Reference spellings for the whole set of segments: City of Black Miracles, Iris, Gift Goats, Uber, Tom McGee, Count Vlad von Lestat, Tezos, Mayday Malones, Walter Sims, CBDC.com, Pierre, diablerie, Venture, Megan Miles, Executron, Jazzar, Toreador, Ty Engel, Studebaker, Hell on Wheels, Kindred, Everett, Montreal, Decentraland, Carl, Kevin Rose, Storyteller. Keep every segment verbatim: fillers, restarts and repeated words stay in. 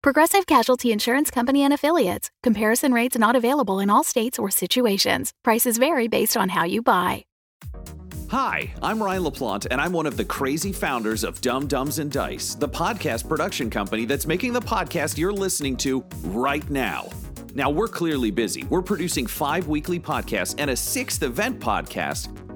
Progressive Casualty Insurance Company and Affiliates. Comparison rates not available in all states or situations. Prices vary based on how you buy. Hi, I'm Ryan LaPlante, and I'm one of the crazy founders of Dumb Dumbs and Dice, the podcast production company that's making the podcast you're listening to right now. Now, we're clearly busy. We're producing five weekly podcasts and a sixth event podcast,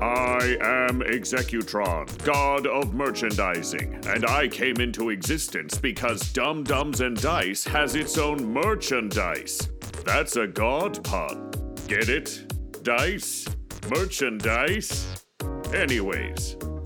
I am Executron, god of merchandising, and I came into existence because Dumb Dumbs and Dice has its own merchandise. That's a god pun. Get it? Dice? Merchandise? Anyways,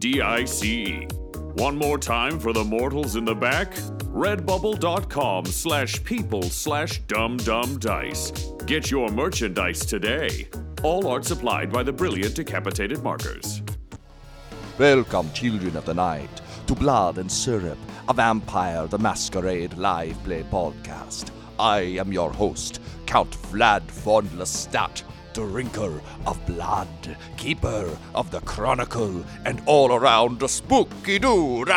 D I C E. One more time for the mortals in the back, redbubble.com slash people slash dumbdumbdice. Get your merchandise today. All art supplied by the brilliant Decapitated Markers. Welcome, children of the night, to Blood and Syrup, a Vampire the Masquerade live play podcast. I am your host, Count Vlad von Lestat, drinker of blood, keeper of the chronicle, and all around a spooky dude.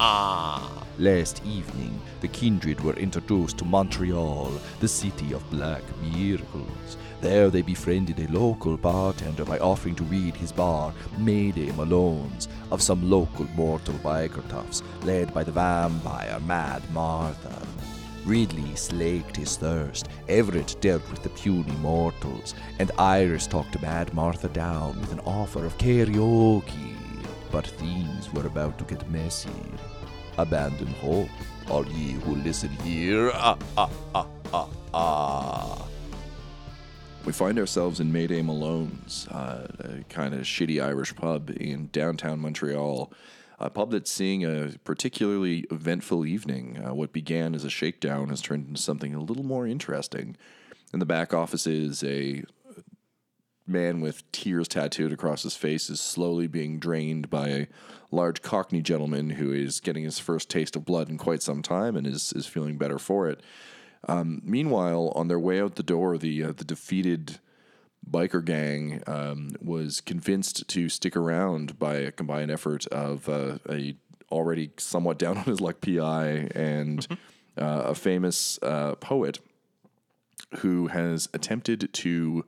Last evening, the Kindred were introduced to Montreal, the City of Black Miracles. There they befriended a local bartender by offering to read his bar, Mayday Malones, of some local mortal biker toughs, led by the vampire Mad Martha. Ridley slaked his thirst, Everett dealt with the puny mortals, and Iris talked Mad Martha down with an offer of karaoke. But things were about to get messy. Abandon hope, all ye who listen here. Ah, ah, ah, ah, ah. We find ourselves in Mayday Malone's, uh, a kind of shitty Irish pub in downtown Montreal. A pub that's seeing a particularly eventful evening. Uh, what began as a shakedown has turned into something a little more interesting. In the back office is a man with tears tattooed across his face is slowly being drained by a large Cockney gentleman who is getting his first taste of blood in quite some time and is, is feeling better for it. Um, meanwhile, on their way out the door, the uh, the defeated biker gang um, was convinced to stick around by a combined effort of uh, a already somewhat down on his luck P I and mm-hmm. uh, a famous uh, poet who has attempted to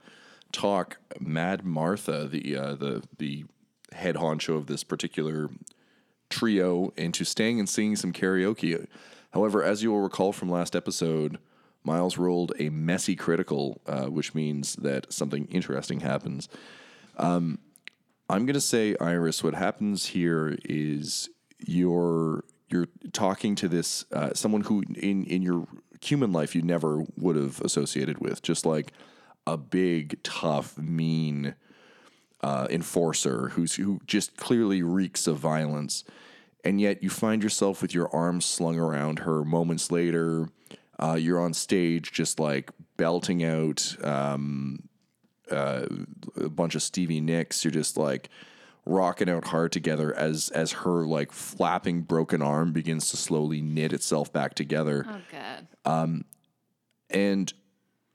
talk Mad Martha, the uh, the the head honcho of this particular trio, into staying and singing some karaoke. However, as you will recall from last episode, Miles rolled a messy critical, uh, which means that something interesting happens. Um, I'm going to say, Iris, what happens here is you're you're talking to this uh, someone who in, in your human life you never would have associated with, just like a big, tough, mean uh, enforcer who's who just clearly reeks of violence. And yet you find yourself with your arms slung around her moments later, Uh, you're on stage just like belting out um, uh, a bunch of Stevie Nicks. You're just like rocking out hard together as as her like flapping broken arm begins to slowly knit itself back together. Oh, God. Um, and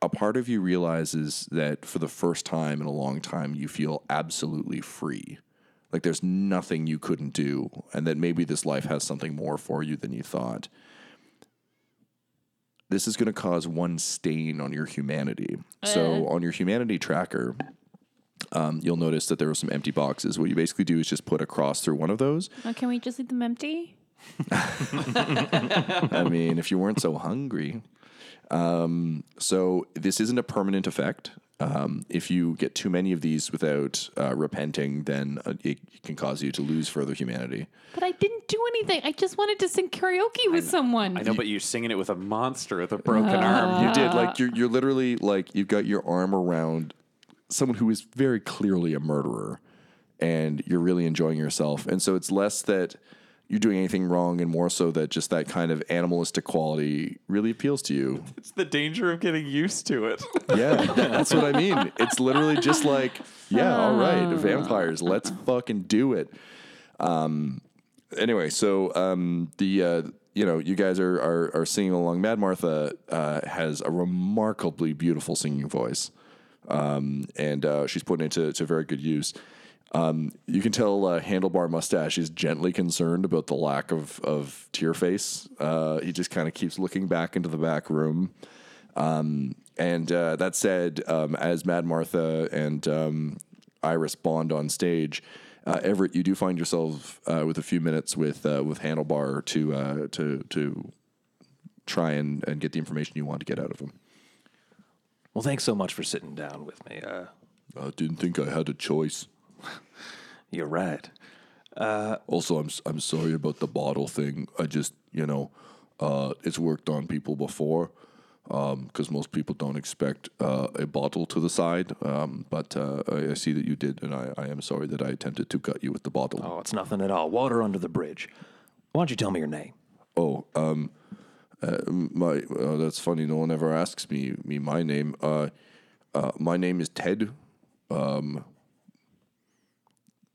a part of you realizes that for the first time in a long time, you feel absolutely free. Like there's nothing you couldn't do, and that maybe this life has something more for you than you thought. This is going to cause one stain on your humanity. Uh. So on your humanity tracker, um, you'll notice that there are some empty boxes. What you basically do is just put a cross through one of those. Oh, can we just leave them empty? I mean, if you weren't so hungry. Um, so this isn't a permanent effect. Um, if you get too many of these without uh, repenting, then uh, it can cause you to lose further humanity. But I didn't do anything. I just wanted to sing karaoke with I someone. I know, but you're singing it with a monster with a broken uh, arm. You did. Like you're, you're literally like you've got your arm around someone who is very clearly a murderer, and you're really enjoying yourself. And so it's less that you're doing anything wrong, and more so that just that kind of animalistic quality really appeals to you. It's the danger of getting used to it. Yeah, that's what I mean. It's literally just like, yeah, all right, vampires, let's fucking do it. Um, anyway, so um, the uh, you know you guys are are, are singing along. Mad Martha uh, has a remarkably beautiful singing voice, um, and uh, she's putting it to, to very good use. Um, you can tell uh, Handlebar Mustache is gently concerned about the lack of, of Tearface. Uh, he just kind of keeps looking back into the back room. Um, and uh, that said, um, as Mad Martha and um, Iris bond on stage, uh, Everett, you do find yourself uh, with a few minutes with uh, with Handlebar to uh, to to try and, and get the information you want to get out of him. Well, thanks so much for sitting down with me. Uh, I didn't think I had a choice. You're right. Uh, also, I'm I'm sorry about the bottle thing. I just, you know, uh, it's worked on people before, because um, most people don't expect uh, a bottle to the side. Um, but uh, I, I see that you did, and I, I am sorry that I attempted to cut you with the bottle. Oh, it's nothing at all. Water under the bridge. Why don't you tell me your name? Oh, um, uh, my uh, that's funny. No one ever asks me me my name. Uh, uh, my name is Ted. Um.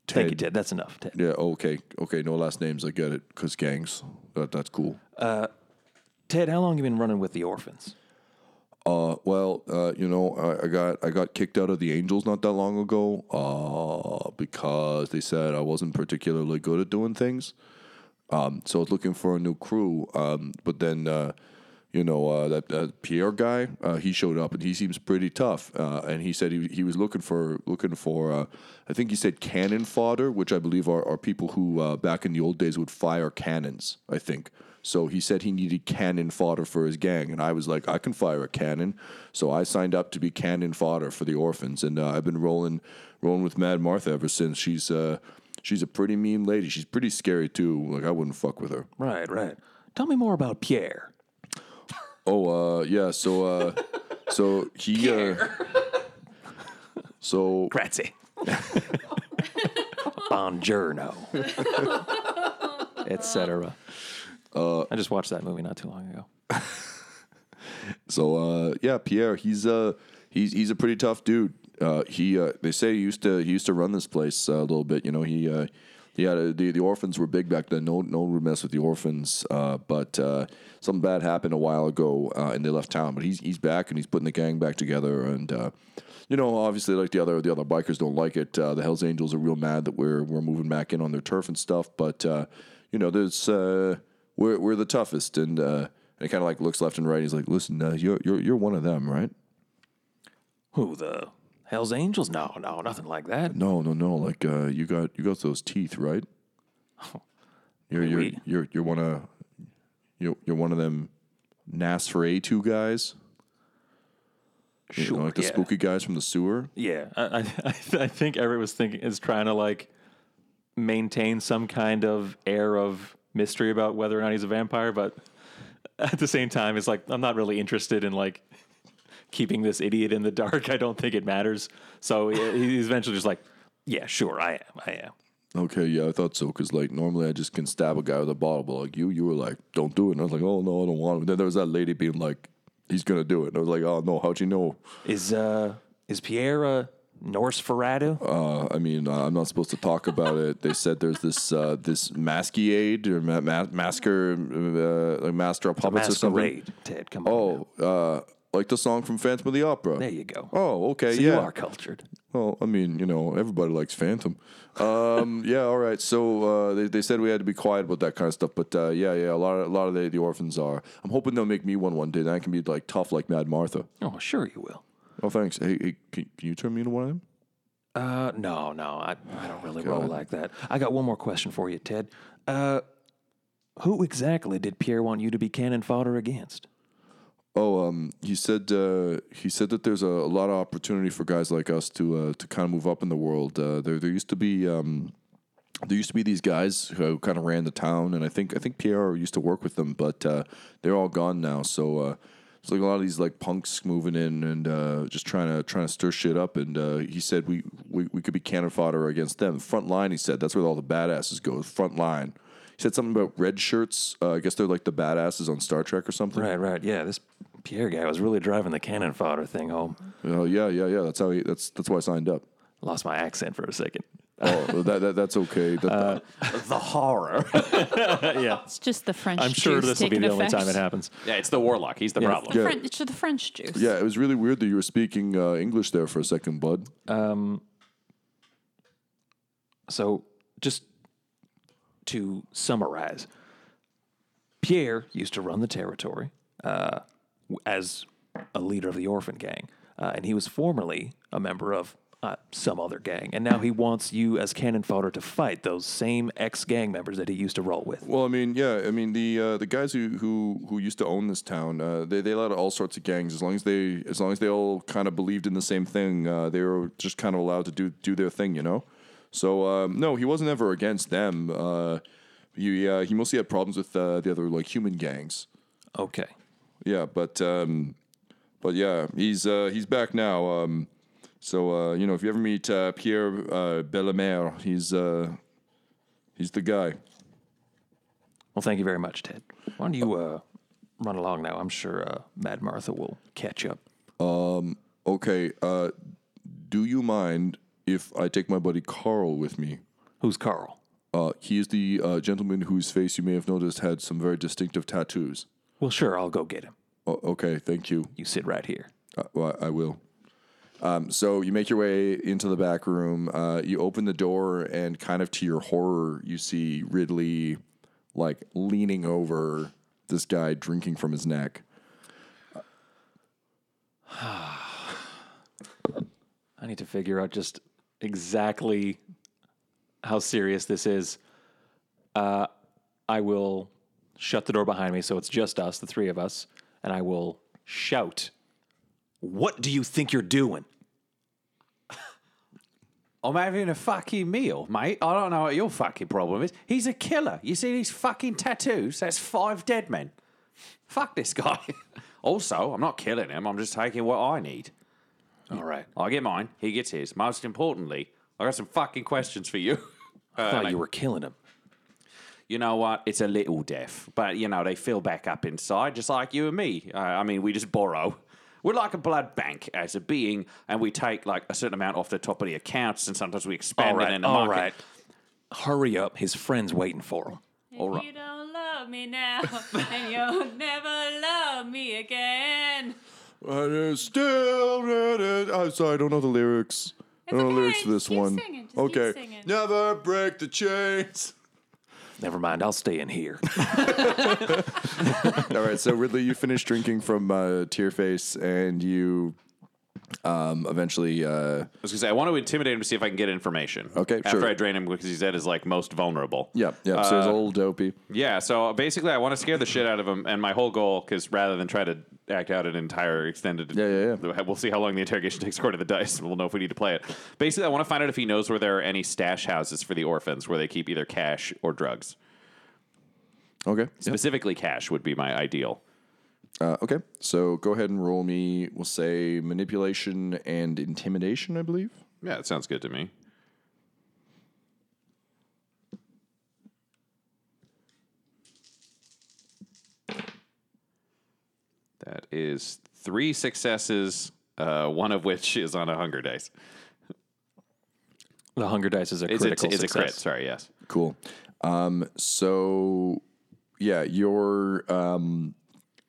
Ted. Thank you, Ted. That's enough, Ted. Yeah, okay. Okay, no last names. I get it, because gangs. That, that's cool. Uh, Ted, how long have you been running with the Orphans? Uh, well, uh, you know, I, I got I got kicked out of the Angels not that long ago uh, because they said I wasn't particularly good at doing things. Um, so I was looking for a new crew. Um, but then, uh, you know, uh, that, that Pierre guy, uh, he showed up, and he seems pretty tough. Uh, and he said he he was looking for, looking for uh, I think he said cannon fodder, which I believe are, are people who uh, back in the old days would fire cannons, I think. So he said he needed cannon fodder for his gang. And I was like, I can fire a cannon. So I signed up to be cannon fodder for the Orphans. And uh, I've been rolling rolling with Mad Martha ever since. She's, uh, she's a pretty mean lady. She's pretty scary, too. Like, I wouldn't fuck with her. Right, right. Tell me more about Pierre. Oh, uh, yeah, so, uh, so he, uh, so. Grazie. Buongiorno. Et cetera. Uh, I just watched that movie not too long ago. So, uh, yeah, Pierre, he's, uh, he's, he's a pretty tough dude. Uh, he, uh, they say he used to, he used to run this place uh, a little bit, you know, he, uh, Yeah, the the Orphans were big back then. No, no one would mess with the Orphans. Uh, but uh, something bad happened a while ago, uh, and they left town. But he's he's back, and he's putting the gang back together. And uh, you know, obviously, like the other the other bikers don't like it. Uh, the Hell's Angels are real mad that we're we're moving back in on their turf and stuff. But uh, you know, there's uh, we're we're the toughest. And uh, and it kind of like looks left and right. He's like, listen, uh, you're you're you're one of them, right? Who the? Hell's Angels? No, no, nothing like that. No, no, no. Like uh, you got you got those teeth, right? Oh, you're you're, you're you're you're one of you're you're one of them Nosferatu guys. Sure, you know, like the yeah. spooky guys from the sewer. Yeah, I I, I think Everett was thinking is trying to like maintain some kind of air of mystery about whether or not he's a vampire, but at the same time, it's like I'm not really interested in like. Keeping this idiot in the dark, I don't think it matters. So he's eventually just like, yeah, sure, I am, I am. okay, yeah, I thought so, because, like, normally I just can stab a guy with a bottle, but, like, you, you were like, don't do it. And I was like, oh, no, I don't want to. Then there was that lady being like, he's going to do it. And I was like, oh, no, how'd you know? Is uh is Pierre a Nosferatu? Uh, I mean, I'm not supposed to talk about it. They said there's this uh, this masquerade or ma- ma- masker, uh, like master of puppets or something. Masquerade, Ted, come on. Oh, uh, like the song from Phantom of the Opera. There you go. Oh, okay, so yeah. So you are cultured. Well, I mean, you know, everybody likes Phantom. Um, yeah, all right. So uh, they they said we had to be quiet about that kind of stuff, but uh, yeah, yeah, a lot of a lot of the, the orphans are. I'm hoping they'll make me one one day, and I can be like tough like Mad Martha. Oh, sure you will. Oh, thanks. Hey, hey can, can you turn me into one of them? Uh, no, no, I I don't really God. roll like that. I got one more question for you, Ted. Uh, who exactly did Pierre want you to be cannon fodder against? Oh, um, he said uh, he said that there's a, a lot of opportunity for guys like us to uh, to kind of move up in the world. Uh, there there used to be um, there used to be these guys who kind of ran the town, and I think I think Pierre used to work with them, but uh, they're all gone now. So uh, it's like a lot of these like punks moving in and uh, just trying to trying to stir shit up. And uh, he said we, we, we could be cannon fodder against them. Front line, he said, that's where all the badasses go. Front line. He said something about red shirts. Uh, I guess they're like the badasses on Star Trek or something. Right, right. Yeah, this Pierre guy was really driving the cannon fodder thing home. Oh, uh, yeah, yeah, yeah. That's how he. That's that's why I signed up. Lost my accent for a second. Oh, that, that that's okay. That, uh, the horror. Yeah, it's just the French. I'm sure juice this will be the effect. Only time it happens. Yeah, it's the warlock. He's the yeah, problem. It's the, yeah. French, it's the French juice. Yeah, it was really weird that you were speaking uh, English there for a second, bud. Um. So just. To summarize, Pierre used to run the territory uh, as a leader of the orphan gang, uh, and he was formerly a member of uh, some other gang, and now he wants you as cannon fodder to fight those same ex-gang members that he used to roll with. Well, I mean, yeah, I mean the uh, the guys who, who, who used to own this town, uh, they they allowed all sorts of gangs as long as they as long as they all kind of believed in the same thing, uh, they were just kind of allowed to do do their thing, you know. So, um, no, he wasn't ever against them. Uh, he, uh, he mostly had problems with uh, the other, like, human gangs. Okay. Yeah, but, um, but yeah, he's uh, he's back now. Um, so, uh, you know, if you ever meet uh, Pierre uh, Bellemare, he's, uh, he's the guy. Well, thank you very much, Ted. Why don't you uh, run along now? I'm sure uh, Mad Martha will catch up. Um, okay. Uh, do you mind... if I take my buddy Carl with me. Who's Carl? Uh, he is the uh, gentleman whose face you may have noticed had some very distinctive tattoos. Well, sure, I'll go get him. Oh, okay, thank you. You sit right here. Uh, well, I will. Um, so you make your way into the back room. Uh, you open the door, and kind of to your horror, you see Ridley, like, leaning over this guy drinking from his neck. I need to figure out just... exactly how serious this is. Uh, I will shut the door behind me, so it's just us, the three of us, and I will shout, "What do you think you're doing?" I'm having a fucking meal, mate. I don't know what your fucking problem is. He's a killer. You see these fucking tattoos? That's five dead men. Fuck this guy. Also, I'm not killing him. I'm just taking what I need. All right. I get mine. He gets his. Most importantly, I got some fucking questions for you. I thought uh, you were killing him. You know what? It's a little deaf, but, you know, they fill back up inside, just like you and me. Uh, I mean, we just borrow. We're like a blood bank as a being, and we take, like, a certain amount off the top of the accounts, and sometimes we expand it in the market. All right. Hurry up. His friend's waiting for him. If all right. You don't love me now, and you'll never love me again. I still read it. I'm sorry, I don't know the lyrics. It's I don't okay. know the lyrics to this keep one. Singing. Just okay. Keep singing. Never break the chains. Never mind, I'll stay in here. All right, so Ridley, you finish drinking from uh, Tearface, and you um, eventually... Uh, I was going to say, I want to intimidate him to see if I can get information. Okay, After sure. After I drain him, because he's at his like, most vulnerable. Yeah, yeah, uh, so he's a little dopey. Yeah, so basically I want to scare the shit out of him, and my whole goal, because rather than try to... act out an entire extended... Yeah, yeah, yeah. We'll see how long the interrogation takes according to the dice. We'll know if we need to play it. Basically, I want to find out if he knows where there are any stash houses for the orphans where they keep either cash or drugs. Okay. Specifically, yep. Cash would be my ideal. Uh, okay. So go ahead and roll me, we'll say, manipulation and intimidation, I believe. Yeah, that sounds good to me. That is three successes, uh, one of which is on a Hunger Dice. The Hunger Dice is a critical is it, is success. It's a crit, sorry, yes. Cool. Um, so, yeah, your... Um,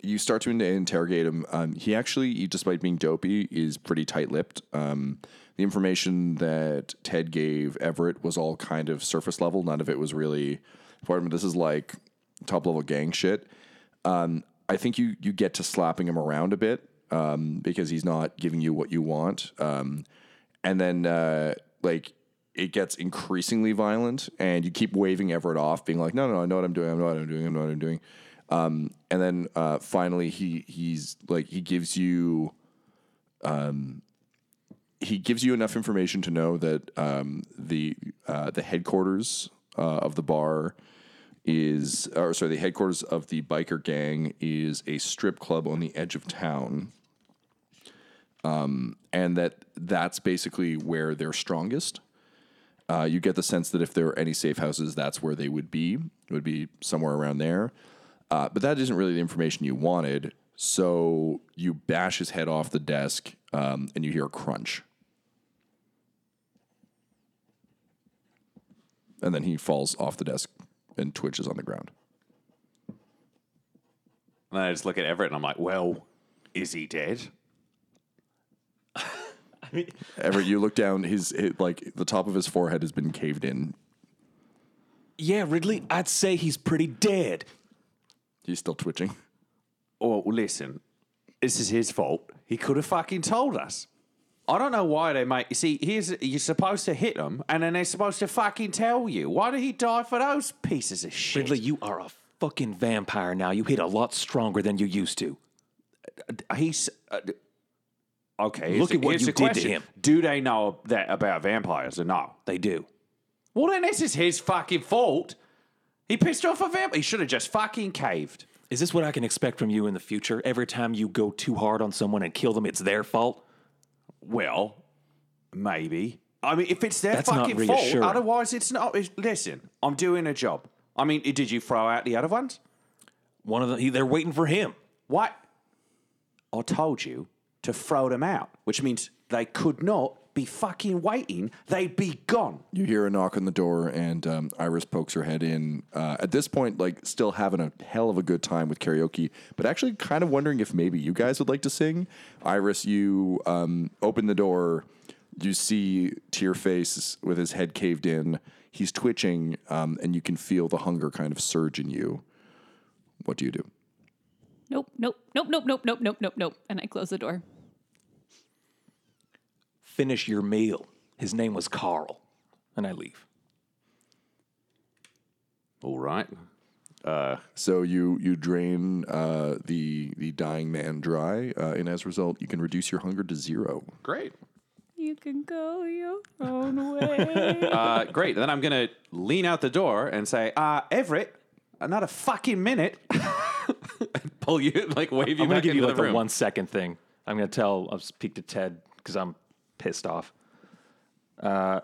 you start to interrogate him. Um, he actually, despite being dopey, is pretty tight-lipped. Um, the information that Ted gave Everett was all kind of surface level. None of it was really important. This is like top-level gang shit. Um, I think you you get to slapping him around a bit um, because he's not giving you what you want. Um, and then, uh, like, it gets increasingly violent, and you keep waving Everett off, being like, no, no, no, I know what I'm doing. I know what I'm doing. I know what I'm doing. Um, and then, uh, finally he, he's like, he gives you, um, he gives you enough information to know that, um, the, uh, the headquarters, uh, of the bar is, or sorry, the headquarters of the biker gang is a strip club on the edge of town. Um, and that that's basically where they're strongest. Uh, you get the sense that if there were any safe houses, that's where they would be. It would be somewhere around there. Uh, but that isn't really the information you wanted, so you bash his head off the desk, um, and you hear a crunch. And then he falls off the desk and twitches on the ground. And I just look at Everett, and I'm like, well, is he dead? I mean... Everett, you look down, his it, like the top of his forehead has been caved in. Yeah, Ridley, I'd say he's pretty dead. He's still twitching. Oh, well, listen, this is his fault. He could have fucking told us. I don't know why they make... You see, here's, you're supposed to hit them, and then they're supposed to fucking tell you. Why did he die for those pieces of shit? Ridley, you are a fucking vampire now. You hit a lot stronger than you used to. He's... Uh, okay, look at what you did to him. Do they know that about vampires or not? They do. Well, then this is his fucking fault. He pissed off a vampire. He should have just fucking caved. Is this what I can expect from you in the future? Every time you go too hard on someone and kill them, it's their fault? Well, maybe. I mean, if it's their That's fucking not fault, otherwise it's not. It's, listen, I'm doing a job. I mean, did you throw out the other ones? One of them, they're waiting for him. What? I told you to throw them out, which means they could not be fucking waiting. They'd be gone. You hear a knock on the door, and um, Iris pokes her head in. Uh, at this point, like, still having a hell of a good time with karaoke, but actually kind of wondering if maybe you guys would like to sing. Iris, you um, open the door. You see Tearface with his head caved in. He's twitching, um, and you can feel the hunger kind of surge in you. What do you do? Nope, nope, nope, nope, nope, nope, nope, nope, nope. And I close the door. Finish your meal. His name was Carl. And I leave. All right. Uh, so you you drain uh, the the dying man dry, uh, and as a result, you can reduce your hunger to zero. Great. You can go your own way. uh, great. Then I'm going to lean out the door and say, uh, Everett, not a fucking minute. Pull you, like wave you I'm back gonna give into you the like room. The one second thing. I'm going to tell, I'll speak to Ted because I'm pissed off. Uh,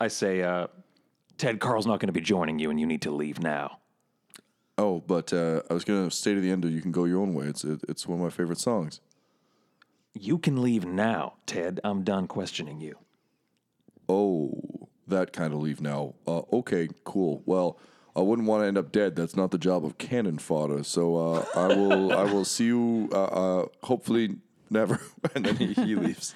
I say, uh, Ted, Carl's not going to be joining you, and you need to leave now. Oh, but uh, I was going to stay to the end of You Can Go Your Own Way. It's it, it's one of my favorite songs. You can leave now, Ted. I'm done questioning you. Oh, that kind of leave now. Uh, okay, cool. Well, I wouldn't want to end up dead. That's not the job of cannon fodder. So uh, I will I will see you uh, uh, hopefully never. And then he, he leaves.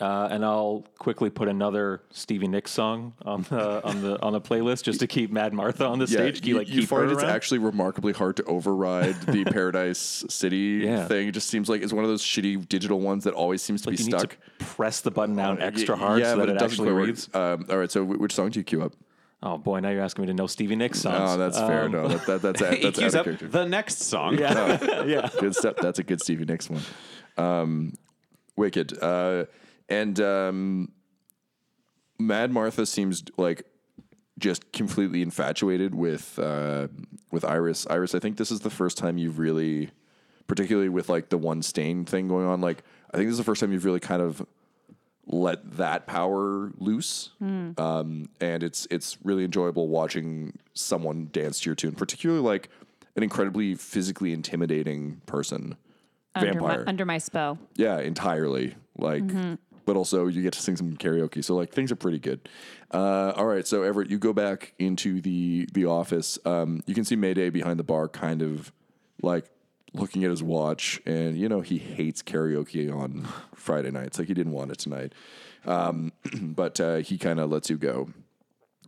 Uh, and I'll quickly put another Stevie Nicks song on the on the on the playlist just to keep Mad Martha on the yeah, stage. You, like, you keep find it's around? Actually remarkably hard to override the Paradise City yeah. thing. It just seems like it's one of those shitty digital ones that always seems like to be you stuck. Need to press the button down uh, extra hard yeah, so that it, it actually reads. Um, all right, so which song do you queue up? Oh boy, now you're asking me to know Stevie Nicks songs. Oh, that's um, fair. No, that, that, that's a, that's out of character. The next song. Yeah, oh, yeah. Good stuff. That's a good Stevie Nicks one. Um, wicked. Uh, And um, Mad Martha seems like just completely infatuated with uh, with Iris. Iris, I think this is the first time you've really, particularly with like the one stain thing going on. Like, I think this is the first time you've really kind of let that power loose. Mm. Um, and it's it's really enjoyable watching someone dance to your tune, particularly like an incredibly physically intimidating person. under vampire. My, under my spell. Yeah, entirely. Like, mm-hmm. But also you get to sing some karaoke. So, like, things are pretty good. Uh, all right. So, Everett, you go back into the, the office. Um, you can see Mayday behind the bar kind of, like, looking at his watch. And, you know, he hates karaoke on Friday nights. Like, he didn't want it tonight. Um, but uh, he kind of lets you go.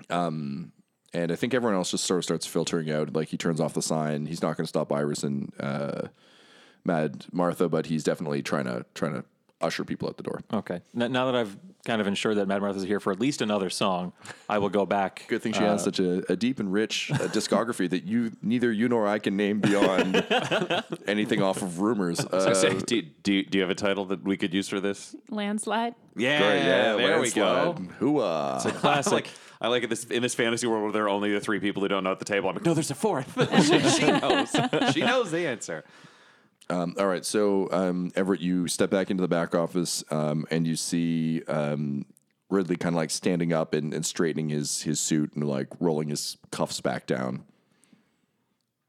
Um, and I think everyone else just sort of starts filtering out. Like, he turns off the sign. He's not going to stop Iris and uh, Mad Martha, but he's definitely trying to trying to usher people out the door. Okay. Now that I've kind of ensured that Mad Martha's here for at least another song, I will go back. Good thing she uh, has such a, a deep and rich uh, discography that you neither you nor I can name beyond anything off of Rumors. Uh, so say, do, do, do you have a title that we could use for this? Landslide. Yeah, Great, yeah there landslide. We go. Hoo-ah. It's a classic. like, I like it this, in this fantasy world where there are only the three people who don't know at the table. I'm like, no, there's a fourth. she, she knows. She knows the answer. Um, all right, so um, Everett, you step back into the back office um, and you see um, Ridley kind of like standing up and, and straightening his his suit and like rolling his cuffs back down.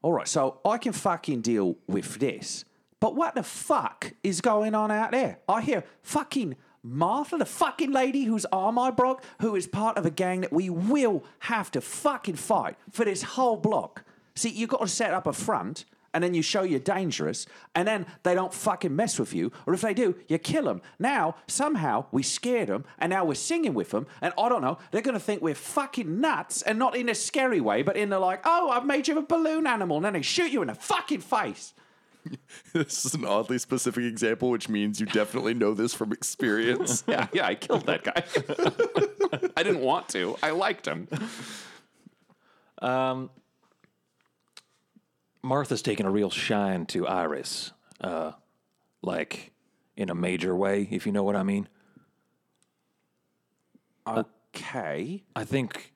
All right, so I can fucking deal with this, but what the fuck is going on out there? I hear fucking Martha, the fucking lady whose arm I broke, who is part of a gang that we will have to fucking fight for this whole block. See, you've got to set up a front. And then you show you're dangerous, and then they don't fucking mess with you. Or if they do, you kill them. Now, somehow, we scared them, and now we're singing with them, and I don't know, they're going to think we're fucking nuts, and not in a scary way, but in the like, oh, I've made you a balloon animal, and then they shoot you in the fucking face. This is an oddly specific example, which means you definitely know this from experience. yeah, yeah, I killed that guy. I didn't want to. I liked him. Um... Martha's taken a real shine to Iris, uh, like in a major way, if you know what I mean. Okay. Uh, I think,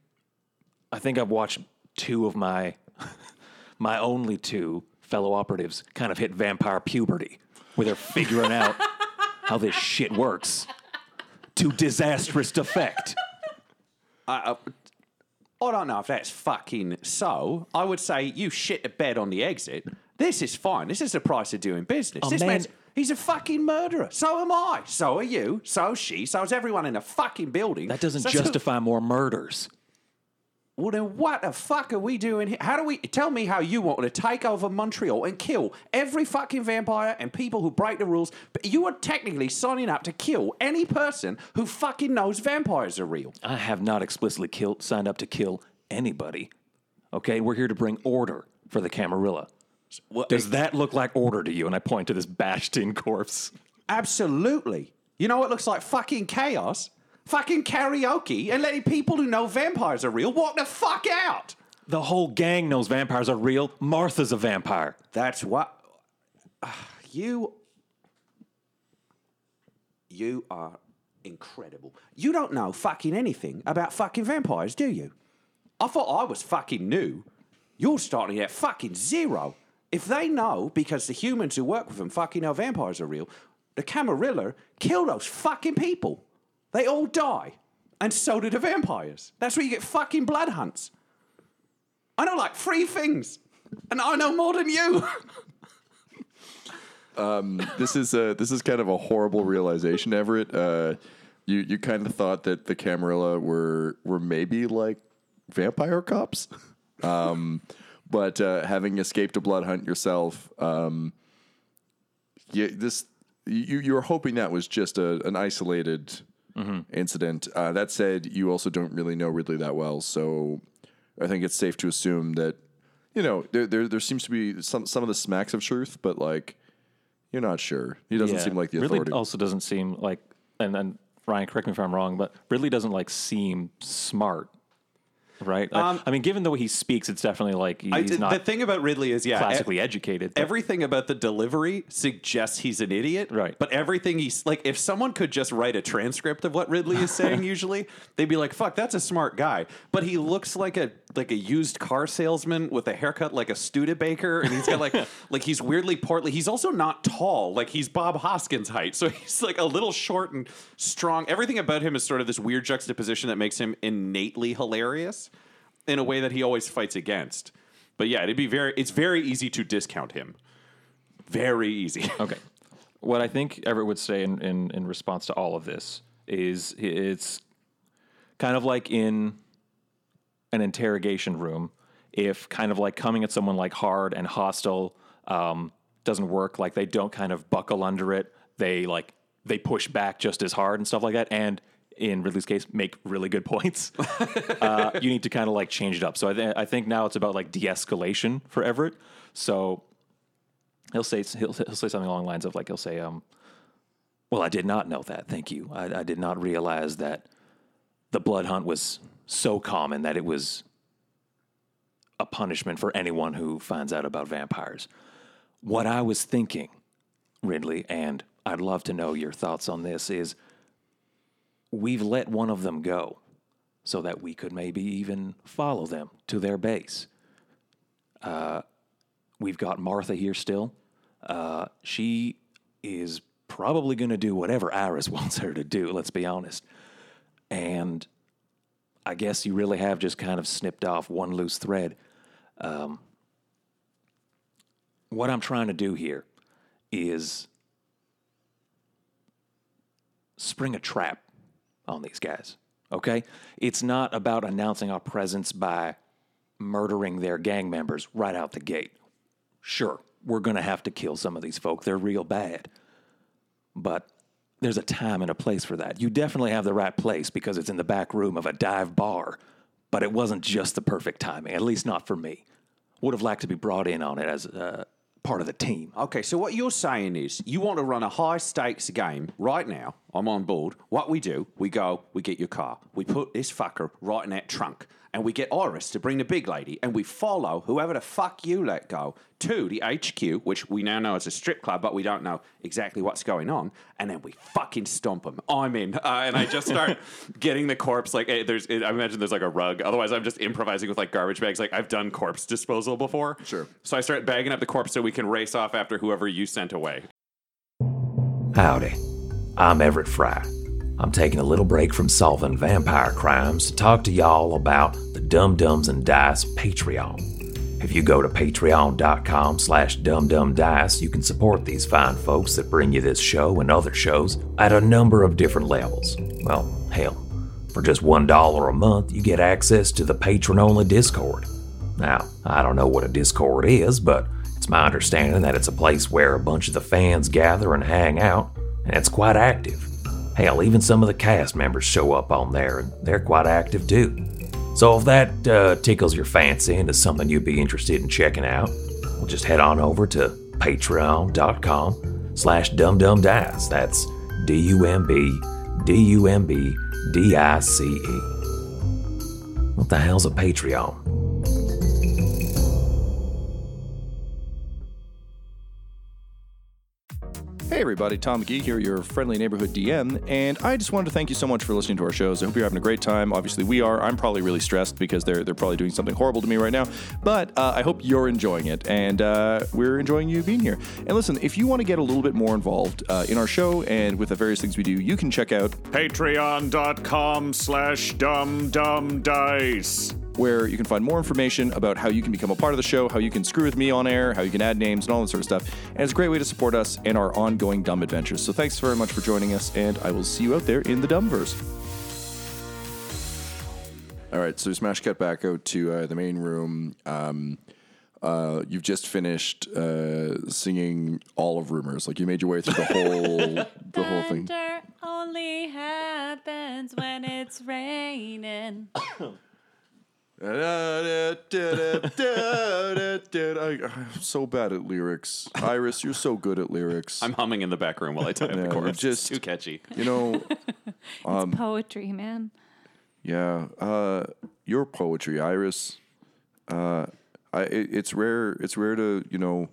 I think I've watched two of my, my only two fellow operatives kind of hit vampire puberty, where they're figuring out how this shit works to disastrous effect. I. I I don't know if that's fucking so. I would say you shit the bed on the exit. This is fine. This is the price of doing business. Oh, this man. man's, he's a fucking murderer. So am I. So are you. So is she. So is everyone in the fucking building. That doesn't so justify a, more murders. Well, then what the fuck are we doing here? How do we... Tell me how you want to take over Montreal and kill every fucking vampire and people who break the rules. But you are technically signing up to kill any person who fucking knows vampires are real. I have not explicitly killed, signed up to kill anybody. Okay? We're here to bring order for the Camarilla. Well, Does it, that look like order to you? And I point to this bashed-in corpse. Absolutely. You know what looks like fucking chaos? Fucking karaoke and letting people who know vampires are real walk the fuck out. The whole gang knows vampires are real. Martha's a vampire. That's what... Uh, you... You are incredible. You don't know fucking anything about fucking vampires, do you? I thought I was fucking new. You're starting at fucking zero. If they know, because the humans who work with them fucking know vampires are real, the Camarilla kill those fucking people. They all die. And so do the vampires. That's where you get fucking blood hunts. I know like three things. And I know more than you. um, this is a, this is kind of a horrible realization, Everett. Uh, you, you kind of thought that the Camarilla were, were maybe like vampire cops. um, but uh, having escaped a blood hunt yourself, um, you, this, you, you were hoping that was just a, an isolated... Mm-hmm. incident. Uh, that said, you also don't really know Ridley that well, so I think it's safe to assume that, you know, there there, there seems to be some, some of the smacks of truth, but, like, you're not sure. He doesn't yeah. seem like the authority. Ridley also doesn't seem like, and then, Ryan, correct me if I'm wrong, but Ridley doesn't, like, seem smart, right? Like, um, I mean, given the way he speaks, it's definitely, like, he's I did, not... The thing about Ridley is, yeah... Classically e- educated. But. Everything about the delivery suggests he's an idiot. Right. But everything he's... Like, if someone could just write a transcript of what Ridley is saying usually, they'd be like, fuck, that's a smart guy. But he looks like a like a used car salesman with a haircut like a Studebaker, and he's got, like... like, he's weirdly portly. He's also not tall. Like, he's Bob Hoskins' height, so he's, like, a little short and strong. Everything about him is sort of this weird juxtaposition that makes him innately hilarious. In a way that he always fights against. But yeah, it'd be very, it's very easy to discount him. Very easy. Okay. what I think Everett would say in, in, in response to all of this is it's kind of like in an interrogation room, if kind of like coming at someone like hard and hostile um, doesn't work, like they don't kind of buckle under it. They like, they push back just as hard and stuff like that. And in Ridley's case, make really good points. uh, you need to kind of like change it up. So I, th- I think now it's about like de-escalation for Everett. So he'll say he'll, he'll say something along the lines of like he'll say, um, "Well, I did not know that. Thank you. I, I did not realize that the blood hunt was so common that it was a punishment for anyone who finds out about vampires. What I was thinking, Ridley, and I'd love to know your thoughts on this is." We've let one of them go so that we could maybe even follow them to their base. Uh, we've got Martha here still. Uh, she is probably going to do whatever Iris wants her to do, let's be honest. And I guess you really have just kind of snipped off one loose thread. Um, what I'm trying to do here is spring a trap on these guys, okay? It's not about announcing our presence by murdering their gang members right out the gate. Sure, we're going to have to kill some of these folk. They're real bad. But there's a time and a place for that. You definitely have the right place because it's in the back room of a dive bar, but it wasn't just the perfect timing, at least not for me. Would have liked to be brought in on it as a part of the team. Okay, so what you're saying is you want to run a high-stakes game right now. I'm on board. What we do, we go, we get your car. We put this fucker right in that trunk. And we get Iris to bring the big lady. And we follow whoever the fuck you let go to the H Q, which we now know is a strip club, but we don't know exactly what's going on. And then we fucking stomp them. I'm in. Uh, and I just start getting the corpse. Like, hey, there's, I imagine there's like a rug. Otherwise, I'm just improvising with like garbage bags. Like, I've done corpse disposal before. Sure. So I start bagging up the corpse so we can race off after whoever you sent away. Howdy, I'm Everett Fry. I'm taking a little break from solving vampire crimes to talk to y'all about the Dumb Dumbs and Dice Patreon. If you go to patreon.com slash dumbdumbdice, you can support these fine folks that bring you this show and other shows at a number of different levels. Well, hell, for just one dollar a month, you get access to the patron-only Discord. Now, I don't know what a Discord is, but it's my understanding that it's a place where a bunch of the fans gather and hang out, and it's quite active. Hell, even some of the cast members show up on there, and they're quite active too. So if that uh, tickles your fancy and is something you'd be interested in checking out, well, just head on over to patreon.com slash dumbdumbdice. That's D U M B D U M B D I C E. What the hell's a Patreon? Hey everybody, Tom McGee here, your friendly neighborhood D M, and I just wanted to thank you so much for listening to our shows. I hope you're having a great time. Obviously we are. I'm probably really stressed because they're they're probably doing something horrible to me right now, but uh, I hope you're enjoying it, and uh, we're enjoying you being here. And listen, if you want to get a little bit more involved uh, in our show and with the various things we do, you can check out patreon.com slash dumbdumbdice. Where you can find more information about how you can become a part of the show, how you can screw with me on air, how you can add names and all that sort of stuff. And it's a great way to support us and our ongoing dumb adventures. So thanks very much for joining us, and I will see you out there in the Dumbverse. All right, so smash cut back out to uh, the main room. Um, uh, you've just finished uh, singing all of Rumors. Like, you made your way through the whole, the whole thing. Thunder only happens when it's raining. I'm so bad at lyrics. Iris, you're so good at lyrics. I'm humming in the back room while I type yeah, the chorus. Just, it's too catchy. You know, um, it's poetry, man. Yeah, uh, your poetry, Iris. Uh, I, it, it's rare. It's rare to you know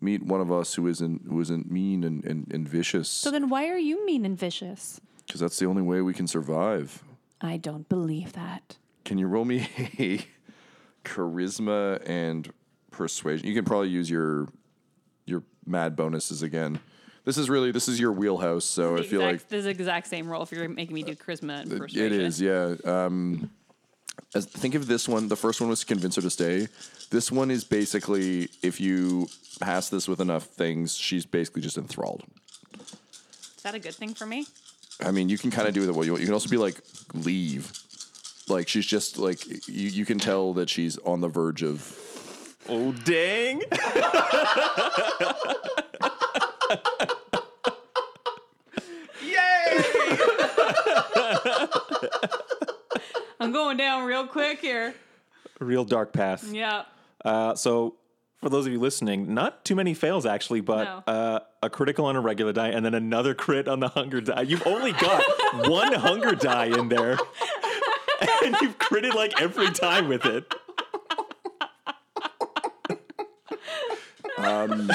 meet one of us who isn't who isn't mean and, and, and vicious. So then, why are you mean and vicious? Because that's the only way we can survive. I don't believe that. Can you roll me a charisma and persuasion? You can probably use your your mad bonuses again. This is really, this is your wheelhouse, so I feel like... This is the exact same roll if you're making me do charisma and persuasion. It is, yeah. Um, as, think of this one. The first one was to convince her to stay. This one is basically, if you pass this with enough things, she's basically just enthralled. Is that a good thing for me? I mean, you can kind of do it the way you want. You can also be like, leave. Like, she's just like, you, you can tell that she's on the verge of. Oh, dang. Yay. I'm going down real quick here. Real dark path. Yeah. Uh, so, for those of you listening, not too many fails, actually, but no. uh, a critical on a regular die and then another crit on the hunger die. You've only got one hunger die in there, and you've critted, like, every time with it. Um.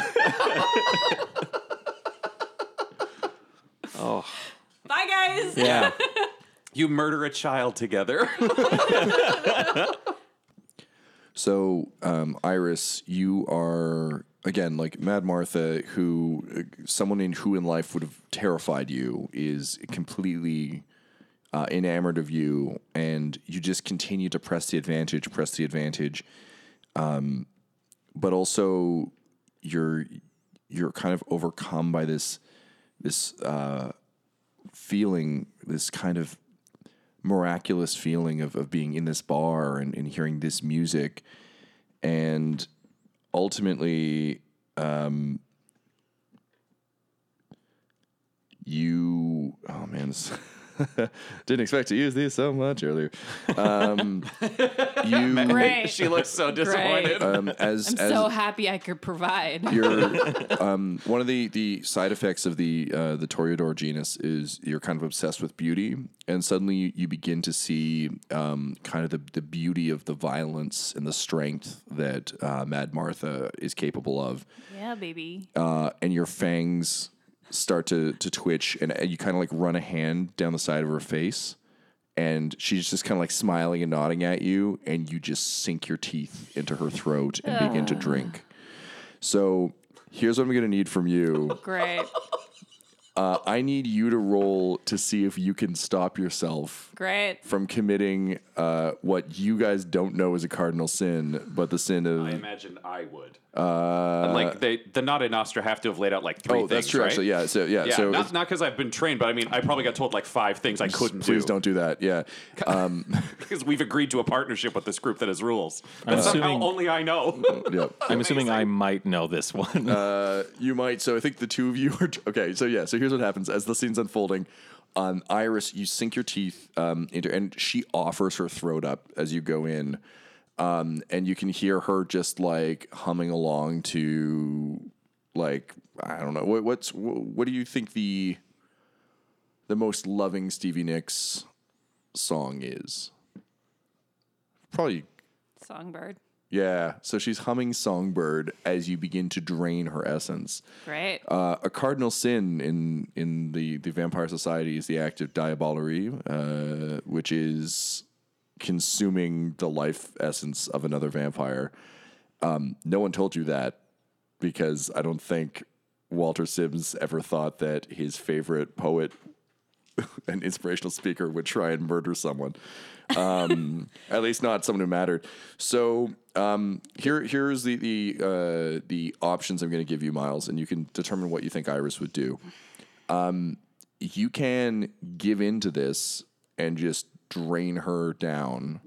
Oh. Bye, guys. Yeah. You murder a child together. So, um, Iris, you are, again, like Mad Martha, who, uh, someone in who in life would have terrified you, is completely uh, enamored of you, and you just continue to press the advantage, press the advantage. Um, but also, you're you're kind of overcome by this this uh, feeling, this kind of miraculous feeling of, of being in this bar and, and hearing this music. And ultimately, um, you, oh man, didn't expect to use these so much earlier. Um, you, Great. She looks so disappointed. Um, as, I'm as so happy I could provide. Your, um, one of the, the side effects of the uh, the Toreador genus is you're kind of obsessed with beauty, and suddenly you, you begin to see um, kind of the, the beauty of the violence and the strength that uh, Mad Martha is capable of. Yeah, baby. Uh, and your fangs start to, to twitch, and you kind of like run a hand down the side of her face, and she's just kind of like smiling and nodding at you, and you just sink your teeth into her throat and uh. begin to drink. So here's what I'm going to need from you. Great. Uh, I need you to roll to see if you can stop yourself Great. from committing uh, what you guys don't know is a cardinal sin, but the sin of... I imagine I would. Uh, like, they, the Notte Nostra have to have laid out, like, three oh, things, Oh, that's true, right? actually, yeah. So, yeah, yeah so not because I've been trained, but, I mean, I probably got told, like, five things I couldn't please do. Please don't do that, yeah. Um, because we've agreed to a partnership with this group that has rules. That somehow only I know. Yeah. I'm assuming I might know this one. Uh, you might, so I think the two of you are... T- okay, so, yeah, so here's what happens. As the scene's unfolding, um, Iris, you sink your teeth um, into... And she offers her throat up as you go in. Um, and you can hear her just like humming along to, like, I don't know, what, what's what do you think the the most loving Stevie Nicks song is? Probably Songbird. Yeah, so she's humming Songbird as you begin to drain her essence. Right. Uh, a cardinal sin in in the the vampire society is the act of diabolerie, uh, which is consuming the life essence of another vampire. Um, no one told you that because I don't think Walter Sims ever thought that his favorite poet and inspirational speaker would try and murder someone. Um, at least not someone who mattered. So um, here, here's the the, uh, the options I'm going to give you, Miles, and you can determine what you think Iris would do. Um, you can give in to this and just drain her down.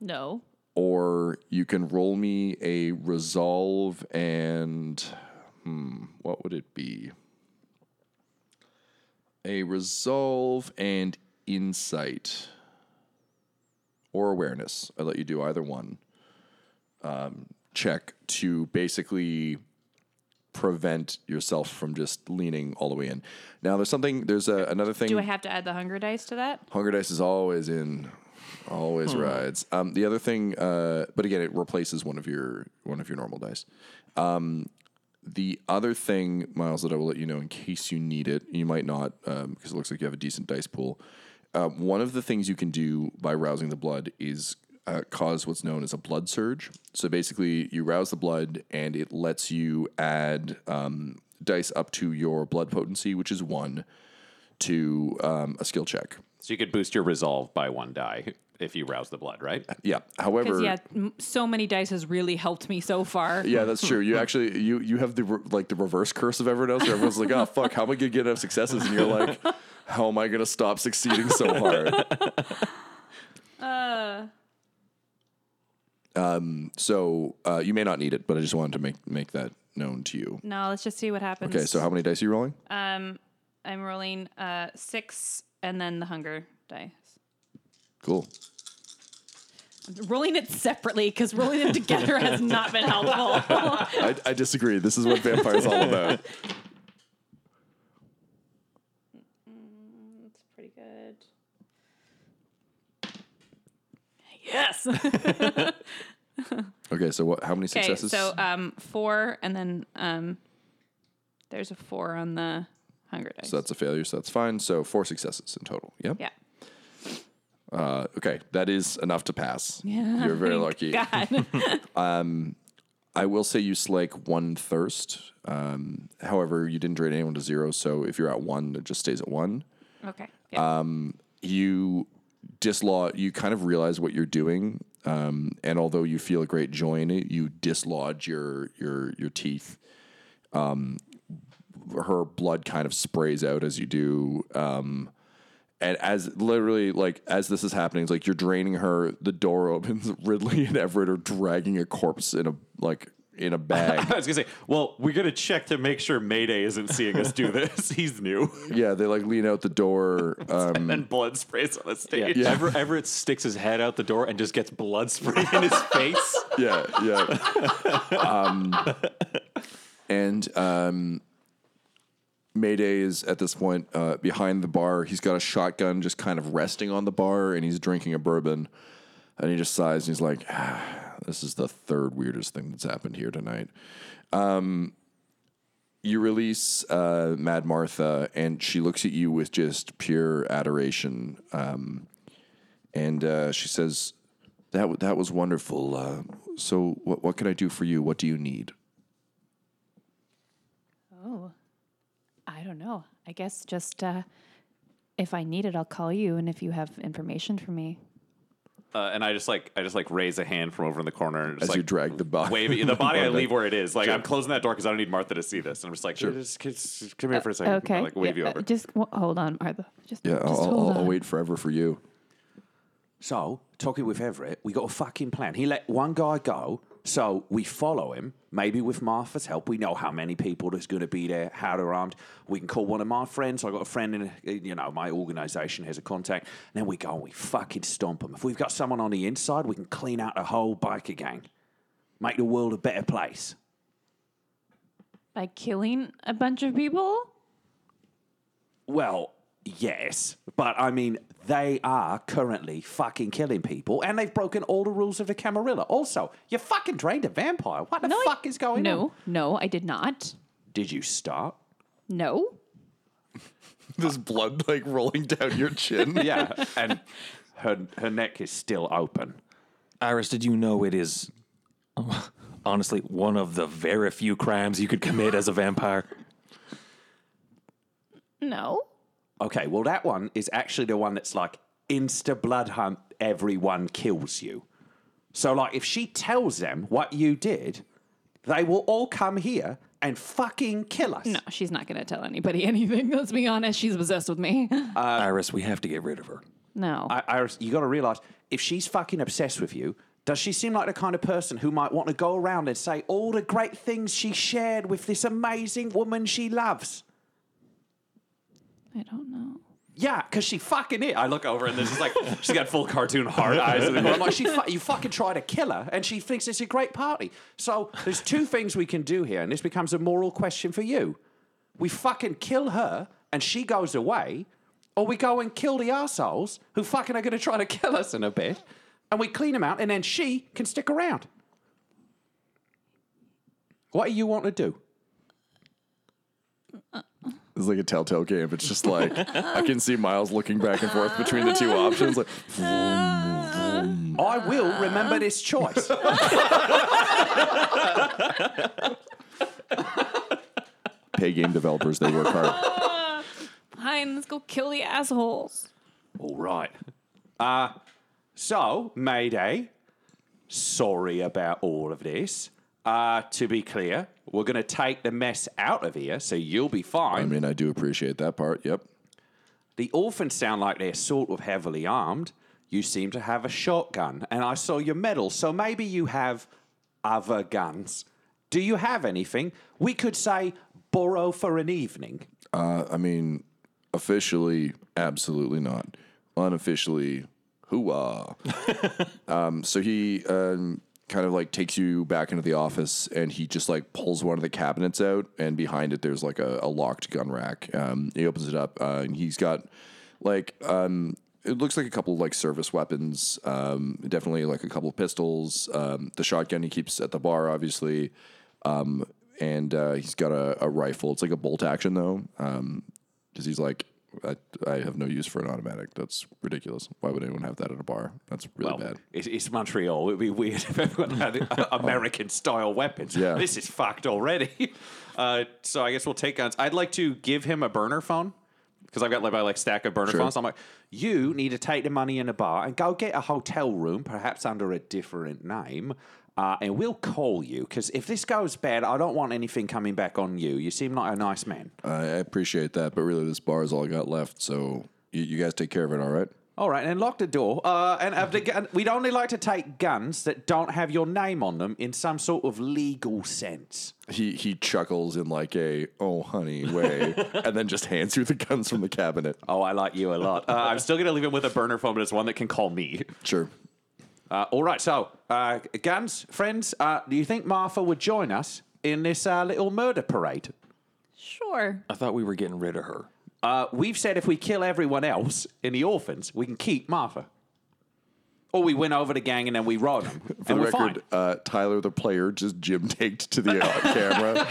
No. Or you can roll me a resolve and... Hmm, what would it be? A resolve and insight. Or awareness. I'll let you do either one. Um, check to basically prevent yourself from just leaning all the way in. Now, there's something, there's a, another thing. Do I have to add the hunger dice to that? Hunger dice is always in, always hmm. rides. Um, the other thing, uh, but again, it replaces one of your, one of your normal dice. Um, the other thing, Miles, that I will let you know in case you need it, you might not, um, because it looks like you have a decent dice pool. Uh, one of the things you can do by rousing the blood is Uh, cause what's known as a blood surge. So basically, you rouse the blood, and it lets you add um, dice up to your blood potency, which is one, to um, a skill check. So you could boost your resolve by one die if you rouse the blood, right? Yeah. However, yeah, so many dice has really helped me so far. Yeah, that's true. You actually you you have the re- like the reverse curse of everyone else. Everyone's like, oh fuck, how am I gonna get enough successes? And you're like, how am I gonna stop succeeding so hard? Uh. Um. So uh, you may not need it, but I just wanted to make make that known to you. No, let's just see what happens. Okay. So how many dice are you rolling? Um, I'm rolling uh six, and then the hunger dice. Cool. Rolling it separately because rolling them together has not been helpful. I, I disagree. This is what Vampire's all about. Mm, that's pretty good. Yes. Okay, so what? How many successes? So um, four, and then um, there's a four on the hunger dice. So that's a failure. So that's fine. So four successes in total. Yeah. Yeah. Uh, okay, that is enough to pass. Yeah, you're very lucky. God. um, I will say you slake one thirst. Um, however, you didn't drain anyone to zero, so if you're at one, it just stays at one. Okay. Yeah. Um, you dislodge. You kind of realize what you're doing, um, and although you feel a great joy in it, you dislodge your your your teeth. Um, her blood kind of sprays out as you do. Um. And as literally, like, as this is happening, it's like you're draining her. The door opens. Ridley and Everett are dragging a corpse in a, like, in a bag. I was going to say, well, we're going to check to make sure Mayday isn't seeing us do this. He's new. Yeah, they, like, lean out the door. Um, and then blood sprays on the stage. Yeah. Yeah. Ever- Everett sticks his head out the door and just gets blood sprayed in his face. Yeah, yeah. um, and, um... Mayday is at this point uh, behind the bar. He's got a shotgun just kind of resting on the bar, and he's drinking a bourbon. And he just sighs, and he's like, ah, this is the third weirdest thing that's happened here tonight. Um, you release uh, Mad Martha, and she looks at you with just pure adoration. Um, and uh, she says, that w- that was wonderful. Uh, so what what can I do for you? What do you need? Oh. I don't know. I guess just uh, if I need it, I'll call you, and if you have information for me. Uh, and I just like I just like raise a hand from over in the corner and just as like, you drag the body, wave it. The body I leave where it is. Like sure. I'm closing that door because I don't need Martha to see this. And I'm just like, sure, just, just come here uh, for a second. Okay, I'll, like wave yeah, you over. Uh, just w- hold on, Martha. Just yeah, just I'll, I'll, I'll wait forever for you. So talking with Everett, we got a fucking plan. He let one guy go. So we follow him, maybe with Martha's help. We know how many people there's going to be there, how they're armed. We can call one of my friends. I got a friend in, a, you know, my organization has a contact. And then we go and we fucking stomp them. If we've got someone on the inside, we can clean out a whole biker gang. Make the world a better place. By killing a bunch of people? Well, yes. But, I mean, they are currently fucking killing people, and they've broken all the rules of the Camarilla. Also, you fucking drained a vampire. What the no, fuck I, is going no, on? No, no, I did not. Did you stop? No. There's blood, like, rolling down your chin. Yeah, and her her neck is still open. Iris, did you know it is, oh, honestly, one of the very few crimes you could commit as a vampire? No. Okay, well, that one is actually the one that's like insta blood hunt, everyone kills you. So, like, if she tells them what you did, they will all come here and fucking kill us. No, she's not going to tell anybody anything. Let's be honest, she's obsessed with me. Uh, Iris, we have to get rid of her. No. I, Iris, you got to realize, if she's fucking obsessed with you, does she seem like the kind of person who might want to go around and say all the great things she shared with this amazing woman she loves? I don't know. Yeah, because she fucking is. I look over and there's like, she's got full cartoon hard eyes. And I'm like, she fu- you fucking try to kill her and she thinks it's a great party. So there's two things we can do here, and this becomes a moral question for you. We fucking kill her and she goes away, or we go and kill the arseholes who fucking are going to try to kill us in a bit, and we clean them out, and then she can stick around. What do you want to do? Uh. It's like a telltale game. It's just like, I can see Miles looking back and forth between the two options. Like, vroom, vroom. I will remember this choice. Pay game developers, they work hard. Fine, let's go kill the assholes. All right. Uh, So, Mayday, sorry about all of this. Uh, to be clear, we're going to take the mess out of here, so you'll be fine. I mean, I do appreciate that part, yep. The orphans sound like they're sort of heavily armed. You seem to have a shotgun, and I saw your medal, so maybe you have other guns. Do you have anything? We could say, borrow for an evening. Uh, I mean, officially, absolutely not. Unofficially, hoo-ah. um, so he... Um, kind of like takes you back into the office and he just like pulls one of the cabinets out, and behind it there's like a, a locked gun rack. Um, he opens it up uh, and he's got like um, it looks like a couple of like service weapons, um, definitely like a couple of pistols, um, the shotgun he keeps at the bar obviously, um, and uh, he's got a, a rifle. It's like a bolt action though, because um, he's like, I, I have no use for an automatic. That's ridiculous. Why would anyone have that at a bar? That's really well, bad. It's, it's Montreal. It would be weird if everyone had American-style weapons. Yeah. This is fucked already. Uh, so I guess we'll take guns. I'd like to give him a burner phone, because I've got like my like, stack of burner sure. phones. So I'm like, you need to take the money in a bar and go get a hotel room, perhaps under a different name, uh, and we'll call you, because if this goes bad, I don't want anything coming back on you. You seem like a nice man. I appreciate that, but really this bar is all I got left, so you, you guys take care of it, all right? All right, and lock the door. Uh, and have the gun- we'd only like to take guns that don't have your name on them in some sort of legal sense. He he chuckles in like a, oh, honey, way, and then just hands you the guns from the cabinet. Oh, I like you a lot. Uh, I'm still going to leave him with a burner phone, but it's one that can call me. Sure. Uh, all right, so, uh, guns, friends, uh, do you think Martha would join us in this uh, little murder parade? Sure. I thought we were getting rid of her. Uh, we've said if we kill everyone else in the orphans, we can keep Martha. Or we win over the gang and then we rod them. For the record, uh, Tyler the player just gym-taked to the uh, camera.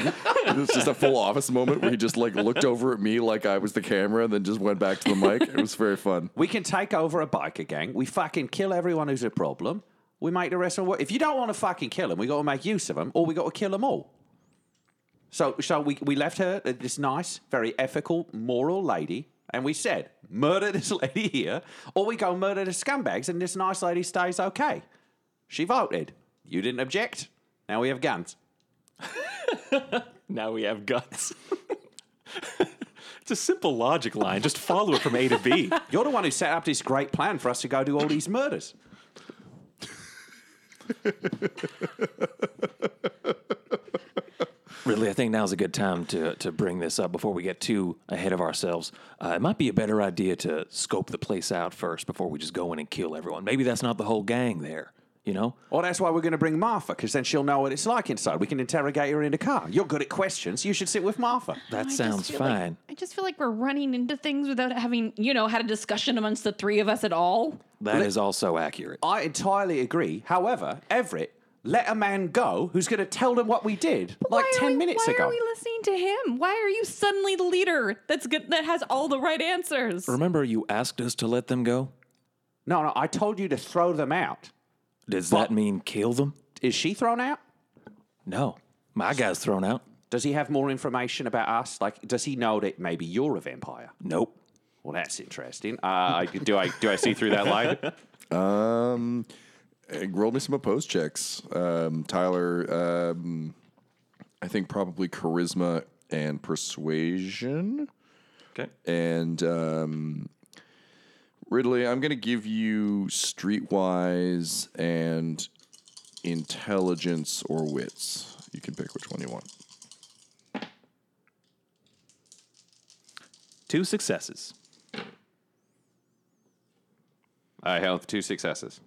It was just a full office moment where he just like looked over at me like I was the camera and then just went back to the mic. It was very fun. We can take over a biker gang. We fucking kill everyone who's a problem. We make the rest of them work. If you don't want to fucking kill them, we got to make use of them, or we got to kill them all. So, so we, we left her, uh, this nice, very ethical, moral lady, and we said, murder this lady here, or we go murder the scumbags, and this nice lady stays okay. She voted. You didn't object. Now we have guns. Now we have guns. It's a simple logic line. Just follow it from A to B. You're the one who set up this great plan for us to go do all these murders. Ridley, I think now's a good time to, to bring this up before we get too ahead of ourselves. Uh, it might be a better idea to scope the place out first before we just go in and kill everyone. Maybe that's not the whole gang there, you know? Well, that's why we're going to bring Martha, because then she'll know what it's like inside. We can interrogate her in the car. You're good at questions. You should sit with Martha. That no, sounds fine. Like, I just feel like we're running into things without having, you know, had a discussion amongst the three of us at all. That Let, is also accurate. I entirely agree. However, Everett... let a man go who's going to tell them what we did but like ten we, minutes why ago. Why are we listening to him? Why are you suddenly the leader that's good, that has all the right answers? Remember, you asked us to let them go? No, no, I told you to throw them out. Does but that mean kill them? Is she thrown out? No, my guy's thrown out. Does he have more information about us? Like, does he know that maybe you're a vampire? Nope. Well, that's interesting. Uh, do I do I see through that line? Um... Roll me some opposed checks. Um, Tyler, um, I think probably charisma and persuasion. Okay. And um, Ridley, I'm going to give you streetwise and intelligence or wits. You can pick which one you want. Two successes. I have two successes.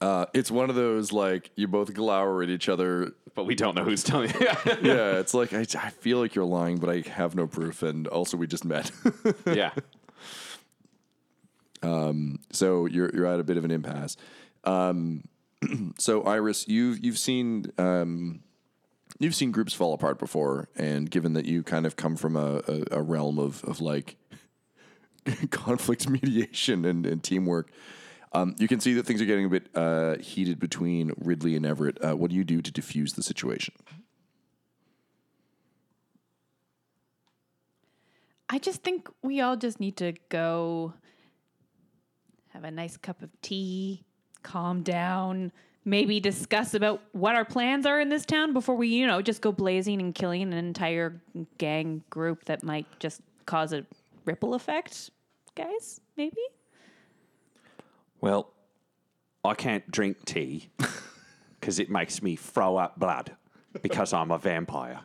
Uh, it's one of those, like, you both glower at each other. But we don't know who's telling you. Yeah, it's like, I, I feel like you're lying, but I have no proof, and also we just met. Yeah. Um, so you're you're at a bit of an impasse. Um, so, Iris, you've, you've seen... Um, You've seen groups fall apart before, and given that you kind of come from a, a, a realm of, of like, conflict mediation and, and teamwork... Um, you can see that things are getting a bit uh, heated between Ridley and Everett. Uh, what do you do to diffuse the situation? I just think we all just need to go have a nice cup of tea, calm down, maybe discuss about what our plans are in this town before we, you know, just go blazing and killing an entire gang group that might just cause a ripple effect, guys, maybe? Well, I can't drink tea because it makes me throw up blood because I'm a vampire.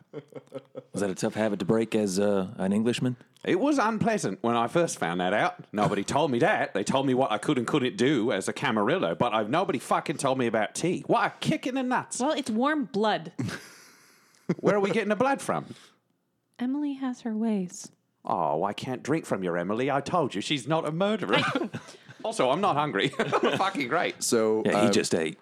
Was that a tough habit to break as uh, an Englishman? It was unpleasant when I first found that out. Nobody told me that. They told me what I could and couldn't do as a Camarilla, but I've, nobody fucking told me about tea. What a kick in the nuts. Well, it's warm blood. Where are we getting the blood from? Emily has her ways. Oh, I can't drink from your Emily. I told you, she's not a murderer. I... Also, I'm not hungry. Fucking great. So yeah, um... he just ate.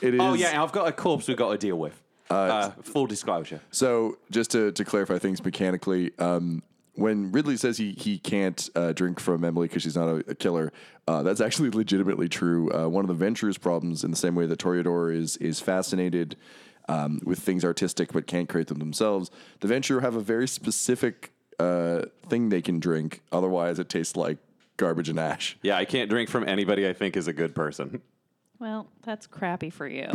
It is... Oh, yeah, I've got a corpse we've got to deal with. Uh, uh, full disclosure. So, just to, to clarify things mechanically, um, when Ridley says he he can't uh, drink from Emily because she's not a, a killer, uh, that's actually legitimately true. Uh, one of the Venture's problems, in the same way that Toreador is is fascinated um, with things artistic but can't create them themselves, the Venture have a very specific uh, thing they can drink. Otherwise, it tastes like garbage and ash. Yeah, I can't drink from anybody I think is a good person. Well, that's crappy for you.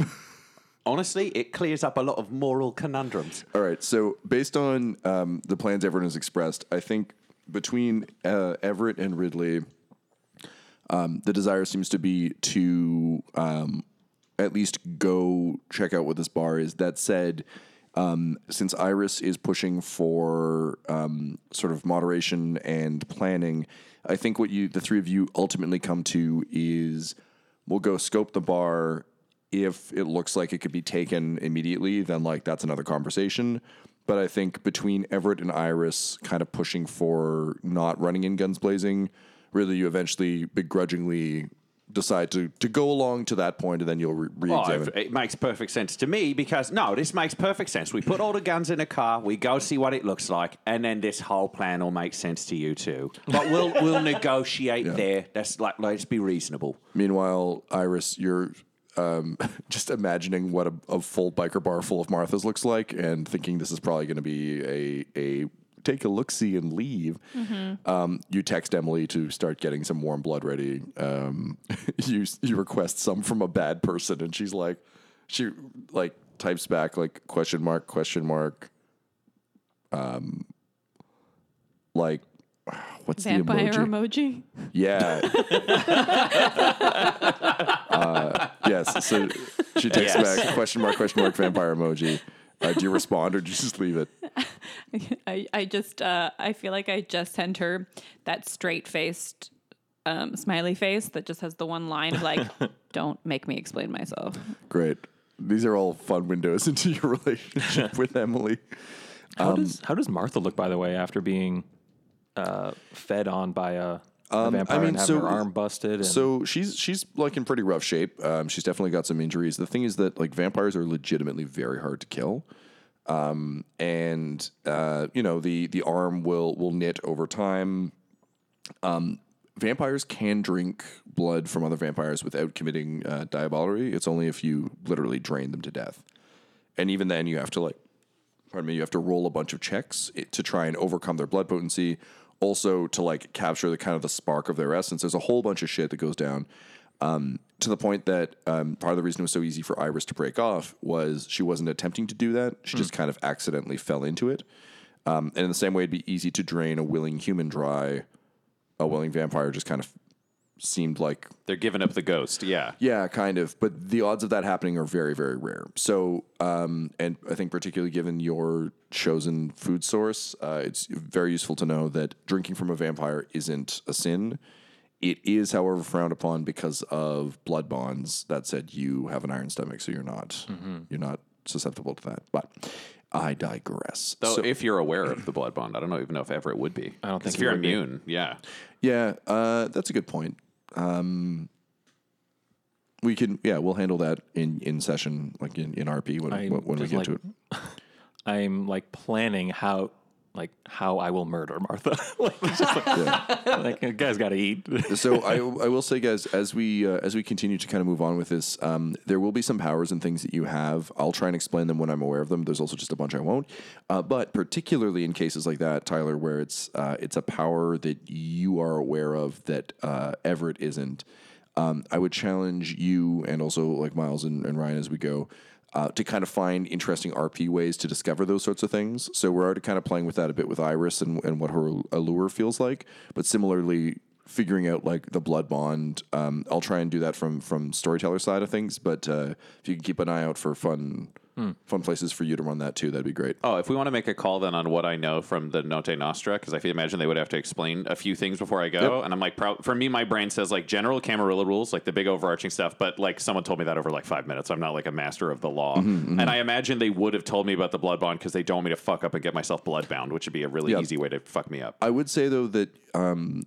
Honestly, it clears up a lot of moral conundrums. All right, so based on um, the plans everyone has expressed, I think between uh, Everett and Ridley, um, the desire seems to be to um, at least go check out what this bar is. That said, um, since Iris is pushing for um, sort of moderation and planning, I think what you the three of you ultimately come to is we'll go scope the bar. If it looks like it could be taken immediately, then, like, that's another conversation. But I think between Everett and Iris kind of pushing for not running in guns blazing, really you eventually begrudgingly decide to, to go along to that point, and then you'll re- re-examine. Oh, it makes perfect sense to me because, no, this makes perfect sense. We put all the guns in a car, we go see what it looks like, and then this whole plan will make sense to you too. But we'll we'll negotiate yeah. there. That's like, let's be reasonable. Meanwhile, Iris, you're... Um, just imagining what a, a full biker bar full of Marthas looks like and thinking this is probably going to be a, a take a look-see and leave, mm-hmm. um, you text Emily to start getting some warm blood ready. Um, you you request some from a bad person, and she's like, she like types back, like, question mark, question mark, um, like, what's vampire the emoji? Vampire emoji? Yeah. uh, yes. So she takes yes. back question mark, question mark, vampire emoji. Uh, do you respond or do you just leave it? I, I just, uh, I feel like I just sent her that straight faced um, smiley face that just has the one line of, like, don't make me explain myself. Great. These are all fun windows into your relationship with Emily. How um, does How does Martha look, by the way, after being... Uh, fed on by a, a um, vampire I mean, and have so, her arm busted. And... So she's she's like in pretty rough shape. Um, she's definitely got some injuries. The thing is that, like, vampires are legitimately very hard to kill, um, and uh, you know the the arm will will knit over time. Um, vampires can drink blood from other vampires without committing uh, diablerie. It's only if you literally drain them to death, and even then you have to like, pardon me, you have to roll a bunch of checks it, to try and overcome their blood potency. Also, to, like, capture the kind of the spark of their essence. There's a whole bunch of shit that goes down um, to the point that um, part of the reason it was so easy for Iris to break off was she wasn't attempting to do that. She mm. just kind of accidentally fell into it. Um, and in the same way, it'd be easy to drain a willing human dry. A willing vampire just kind of seemed like... They're giving up the ghost, yeah. Yeah, kind of. But the odds of that happening are very, very rare. So, um, and I think particularly given your... chosen food source, uh, it's very useful to know that drinking from a vampire isn't a sin. It is, however, frowned upon because of blood bonds. That said, you have an iron stomach, so you're not mm-hmm. you're not susceptible to that. But I digress. Though, so, if you're aware of the blood bond, I don't even know if Everett would be. I don't think if you're immune. Be. Yeah, yeah, uh, that's a good point. Um, we can, yeah, we'll handle that in, in session, like in, in R P when I, when we get like, to it. I'm, like, planning how like how I will murder Martha. Like, it's just like, yeah. like guys got to eat. So I, I will say, guys, as we uh, as we continue to kind of move on with this, um, there will be some powers and things that you have. I'll try and explain them when I'm aware of them. There's also just a bunch I won't. Uh, but particularly in cases like that, Tyler, where it's uh, it's a power that you are aware of that uh, Everett isn't. Um, I would challenge you and also like Miles and, and Ryan as we go. Uh, to kind of find interesting R P ways to discover those sorts of things. So we're already kind of playing with that a bit with Iris and, and what her allure feels like. But similarly, figuring out like the blood bond. Um, I'll try and do that from from storyteller side of things. But uh, if you can keep an eye out for fun mm. fun places for you to run that too, that'd be great. Oh, if we want to make a call then on what I know from the Notte Nostra, because I imagine they would have to explain a few things before I go. Yep. And I'm like, pro- for me, my brain says like general Camarilla rules, like the big overarching stuff. But like someone told me that over like five minutes. I'm not like a master of the law. Mm-hmm, mm-hmm. And I imagine they would have told me about the blood bond because they don't want me to fuck up and get myself bloodbound, which would be a really yep. easy way to fuck me up. I would say, though, that... Um,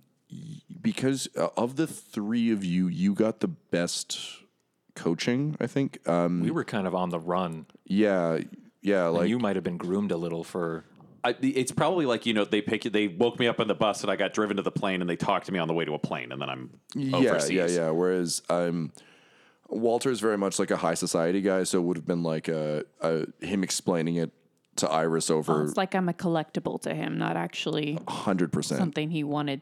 because of the three of you, you got the best coaching, I think. Um, we were kind of on the run. Yeah, yeah. Like, you might have been groomed a little for... I, it's probably like, you know, they pick they woke me up on the bus and I got driven to the plane and they talked to me on the way to a plane and then I'm yeah, overseas. Yeah, yeah, yeah. Whereas um, Walter's very much like a high society guy, so it would have been like a, a, him explaining it to Iris over... It's like I'm a collectible to him, not actually... one hundred percent. Something he wanted...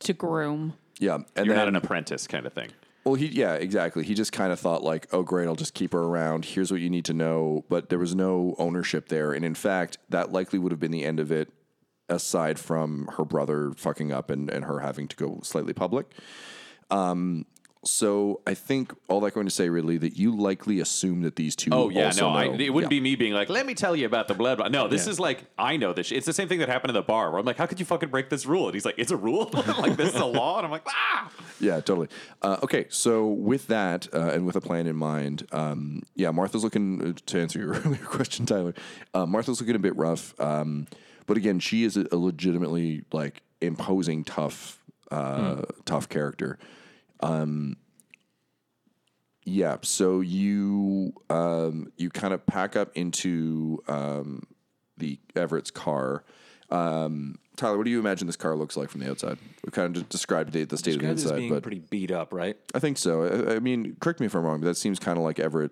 to groom. Yeah. And You're then, not an apprentice kind of thing. Well, he, yeah, exactly. He just kind of thought like, oh, great, I'll just keep her around. Here's what you need to know. But there was no ownership there. And in fact, that likely would have been the end of it, aside from her brother fucking up and, and her having to go slightly public. Um, So I think all that going to say, Ridley, that you likely assume that these two. Oh yeah, also no, I, it wouldn't yeah. be me being like, "Let me tell you about the blood." Bond. No, this yeah. is like I know this. Sh- it's the same thing that happened in the bar where I'm like, "How could you fucking break this rule?" And he's like, "It's a rule. Like this is a law." And I'm like, "Ah." Yeah, totally. Uh, okay, so with that uh, and with a plan in mind, um, yeah, Martha's looking uh, to answer your earlier question, Tyler. Uh, Martha's looking a bit rough, um, but again, she is a legitimately like imposing, tough, uh, hmm. tough character. Um, yeah, so you, um, you kind of pack up into, um, the Everett's car. Um, Tyler, what do you imagine this car looks like from the outside? We kind of described the, the state described of the inside, as being but pretty beat up, right? I think so. I, I mean, correct me if I'm wrong, but that seems kind of like Everett.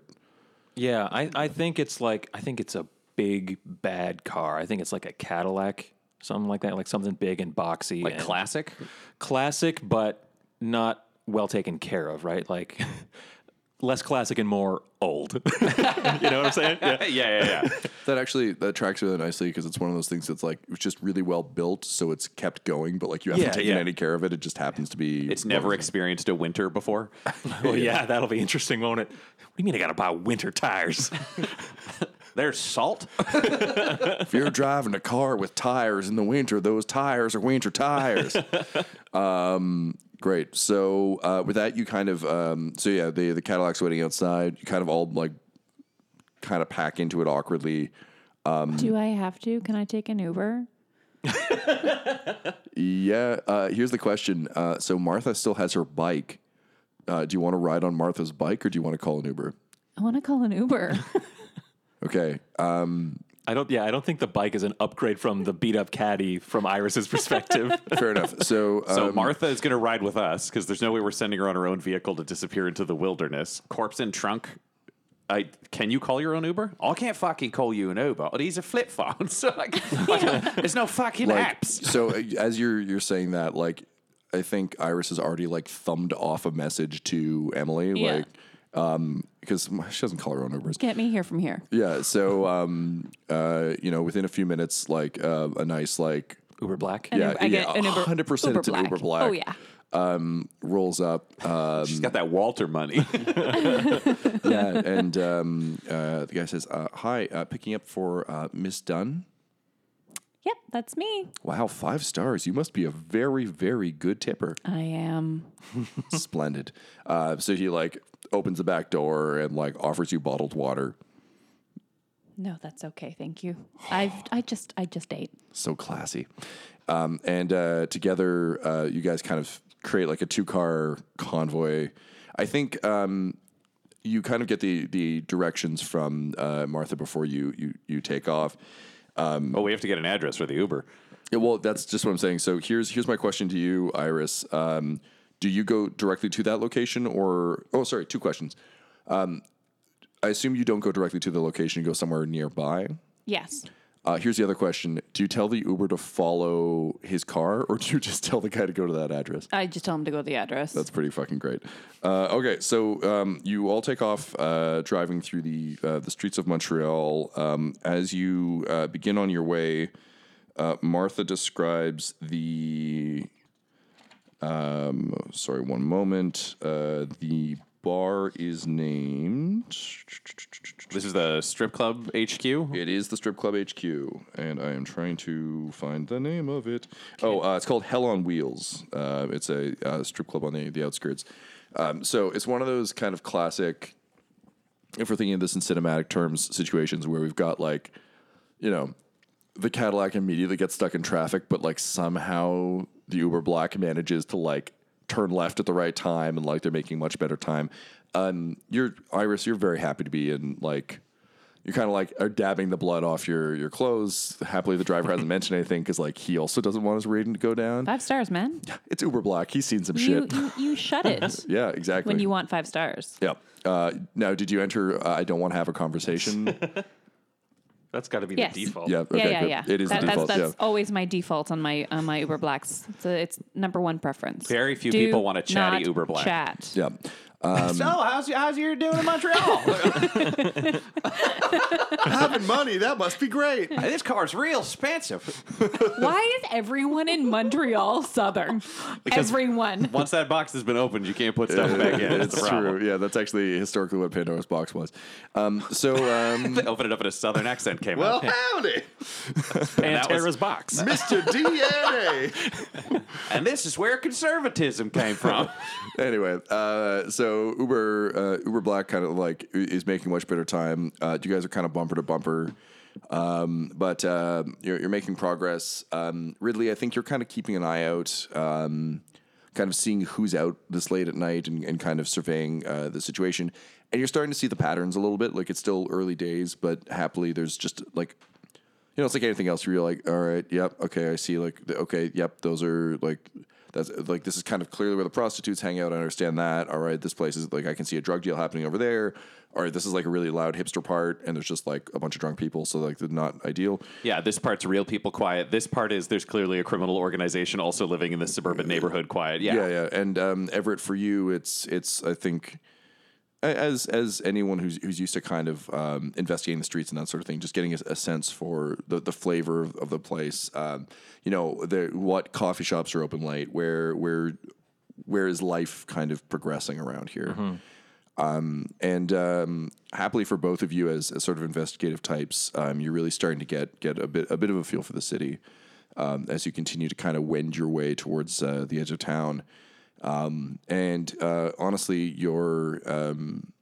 Yeah. I, I think it's like, I think it's a big, bad car. I think it's like a Cadillac, something like that, like something big and boxy. Like and classic? Classic, but not well taken care of, right? Like less classic and more old. You know what I'm saying? Yeah, yeah, yeah. yeah. That actually that tracks really nicely because it's one of those things that's like it's just really well built, so it's kept going, but like you haven't yeah, taken yeah. any care of it. It just happens to be. It's never experienced a winter before. Well, yeah, that'll be interesting, won't it? What do you mean I got to buy winter tires? There's salt. If you're driving a car with tires in the winter, those tires are winter tires. Um. Great. So uh, with that, you kind of um, so yeah, the the Cadillac's waiting outside. You kind of all like kind of pack into it awkwardly. Um, Do I have to? Can I take an Uber? yeah. Uh, here's the question. Uh, so Martha still has her bike. Uh, do you want to ride on Martha's bike or do you want to call an Uber? I want to call an Uber. Okay. Um, I don't. Yeah, I don't think the bike is an upgrade from the beat up caddy from Iris's perspective. Fair enough. So, um, so Martha is going to ride with us because there's no way we're sending her on her own vehicle to disappear into the wilderness. Corpse in trunk. I can you call your own Uber? I can't fucking call you an Uber. These are flip phones. So like, yeah. There's no fucking like, apps. So as you're you're saying that, like, I think Iris has already like thumbed off a message to Emily, yeah. like. Um, because she doesn't call her own Ubers. Get me here from here. Yeah. So, um, uh, you know, within a few minutes, like, uh, a nice, like Uber Black. Yeah. Uber, yeah. one hundred percent Uber, it's an Uber Black. Oh yeah. Um, rolls up. Um, she's got that Walter money. Yeah. And, um, uh, the guy says, uh, hi, uh, picking up for, uh, Miss Dunn. Yep. That's me. Wow. Five stars. You must be a very, very good tipper. I am. Splendid. Uh, so he like, opens the back door and like offers you bottled water. No, that's okay. Thank you. I've, I just, I just ate. So classy. Um, and, uh, together, uh, you guys kind of create like a two car convoy. I think, um, you kind of get the, the directions from, uh, Martha before you, you, you take off. Um, oh, we have to get an address for the Uber. Yeah, well, that's just what I'm saying. So here's here's my question to you, Iris. Um, do you go directly to that location or... Oh, sorry, two questions. Um, I assume you don't go directly to the location. You go somewhere nearby? Yes. Uh, here's the other question. Do you tell the Uber to follow his car, or do you just tell the guy to go to that address? I just tell him to go to the address. That's pretty fucking great. Uh, okay, so um, you all take off uh, driving through the uh, the streets of Montreal. Um, as you uh, begin on your way, uh, Martha describes the... Um, sorry, one moment. Uh, the... bar is named... This is the Strip Club H Q? It is the Strip Club H Q, and I am trying to find the name of it. Okay. Oh, uh, it's called Hell on Wheels. Uh, it's a uh, strip club on the, the outskirts. Um, so it's one of those kind of classic, if we're thinking of this in cinematic terms, situations where we've got, like, you know, the Cadillac immediately gets stuck in traffic, but, like, somehow the Uber Black manages to, like, turn left at the right time, and like they're making much better time. Um, you're Iris, you're very happy to be in, like, you're kind of like are dabbing the blood off your, your clothes. Happily, the driver hasn't mentioned anything because, like, he also doesn't want his rating to go down. Five stars, man. It's Uber Black. He's seen some you, shit. You, you shut it. Yeah, exactly. When you want five stars. Yeah. Uh, now, did you enter uh, I don't want to have a conversation? That's got to be yes. the default. Yeah, okay, yeah, yeah, yeah. It is that, the default. That's, that's yeah. always my default on my on my Uber Blacks. It's, a, it's number one preference. Very few Do people want a chatty Uber Black. Chat. Yeah. Um, so how's how's you doing in Montreal? Having money, that must be great. This car's real expensive. Why is everyone in Montreal Southern? Because everyone. Once that box has been opened, you can't put stuff back in. It's true. Yeah, that's actually historically what Pandora's box was. Um, so um, they opened it up in a Southern accent. Came well, out. Well, howdy. Pandora's box, Mister D N A. And this is where conservatism came from. Anyway, uh, so. So Uber uh, Uber Black kind of like is making much better time. Uh, you guys are kind of bumper to bumper, um, but uh, you're, you're making progress. Um, Ridley, I think you're kind of keeping an eye out, um, kind of seeing who's out this late at night and, and kind of surveying uh, the situation. And you're starting to see the patterns a little bit. Like, it's still early days, but happily there's just like, you know, it's like anything else where you're like, all right, yep, okay, I see. Like, okay, yep, those are like... That's like, this is kind of clearly where the prostitutes hang out. I understand that. All right, this place is like, I can see a drug deal happening over there. All right, this is like a really loud hipster part, and there's just like a bunch of drunk people, so like they're not ideal. Yeah, this part's real people quiet. This part is there's clearly a criminal organization also living in this suburban neighborhood quiet. Yeah, yeah, yeah. And um, Everett, for you, it's it's I think as as anyone who's who's used to kind of um, investigating the streets and that sort of thing, just getting a, a sense for the the flavor of, of the place. Um, you know, the, what coffee shops are open late? Where where where is life kind of progressing around here? Mm-hmm. Um, and um, happily for both of you, as, as sort of investigative types, um, you're really starting to get get a bit a bit of a feel for the city um, as you continue to kind of wend your way towards uh, the edge of town. Um, and uh, honestly, your um,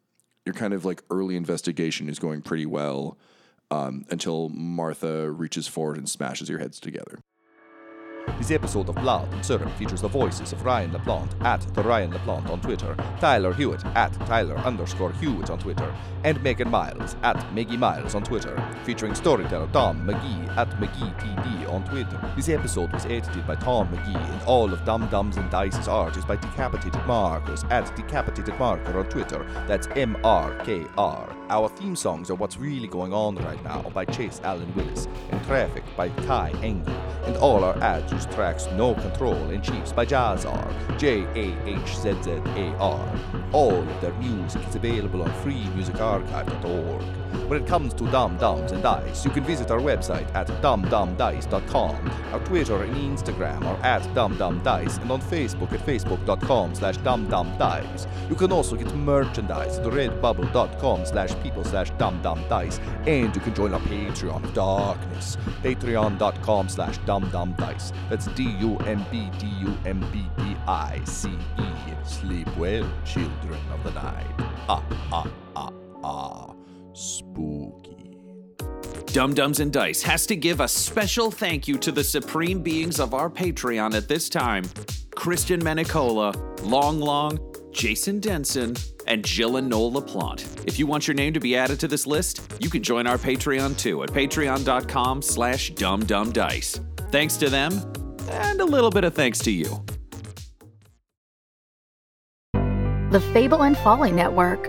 your kind of like early investigation is going pretty well um, until Martha reaches forward and smashes your heads together. This episode of Blood and Syrup features the voices of Ryan LaPlante at the Ryan LaPlante on Twitter, Tyler Hewitt at Tyler underscore Hewitt on Twitter, and Megan Miles at Maggie Miles on Twitter, featuring storyteller Tom McGee at McGeeTD on Twitter. This episode was edited by Tom McGee, and all of Dumb Dumbs and Dice's art is by Decapitated Markers at Decapitated Marker on Twitter. That's M R K R. Our theme songs are What's Really Going On Right Now by Chase Allen Willis, and Traffic by Ty Engel, and all our ads use tracks No Control and Chiefs by Jazzar, J A H Z Z A R. All of their music is available on free music archive dot org. When it comes to Dumb Dumbs and Dice, you can visit our website at dumb dumb dice dot com. Our Twitter and Instagram are at dumbdumbdice, and on Facebook at facebook dot com slash dumbdumbdice. You can also get merchandise at redbubble dot com slash people slash dumbdumbdice, and you can join our Patreon of Darkness, patreon dot com slash dumbdumbdice. That's D U M B D U M B D I C E. Sleep well, children of the night. Ah, ah, ah, ah. Spooky. Dumb Dumbs and Dice has to give a special thank you to the supreme beings of our Patreon at this time: Christian Menicola, Long Long, Jason Denson, and Jill and Noel LaPlante. If you want your name to be added to this list, you can join our Patreon too at patreon.com slash dumbdumbdice. Thanks to them, and a little bit of thanks to you. The Fable and Folly Network,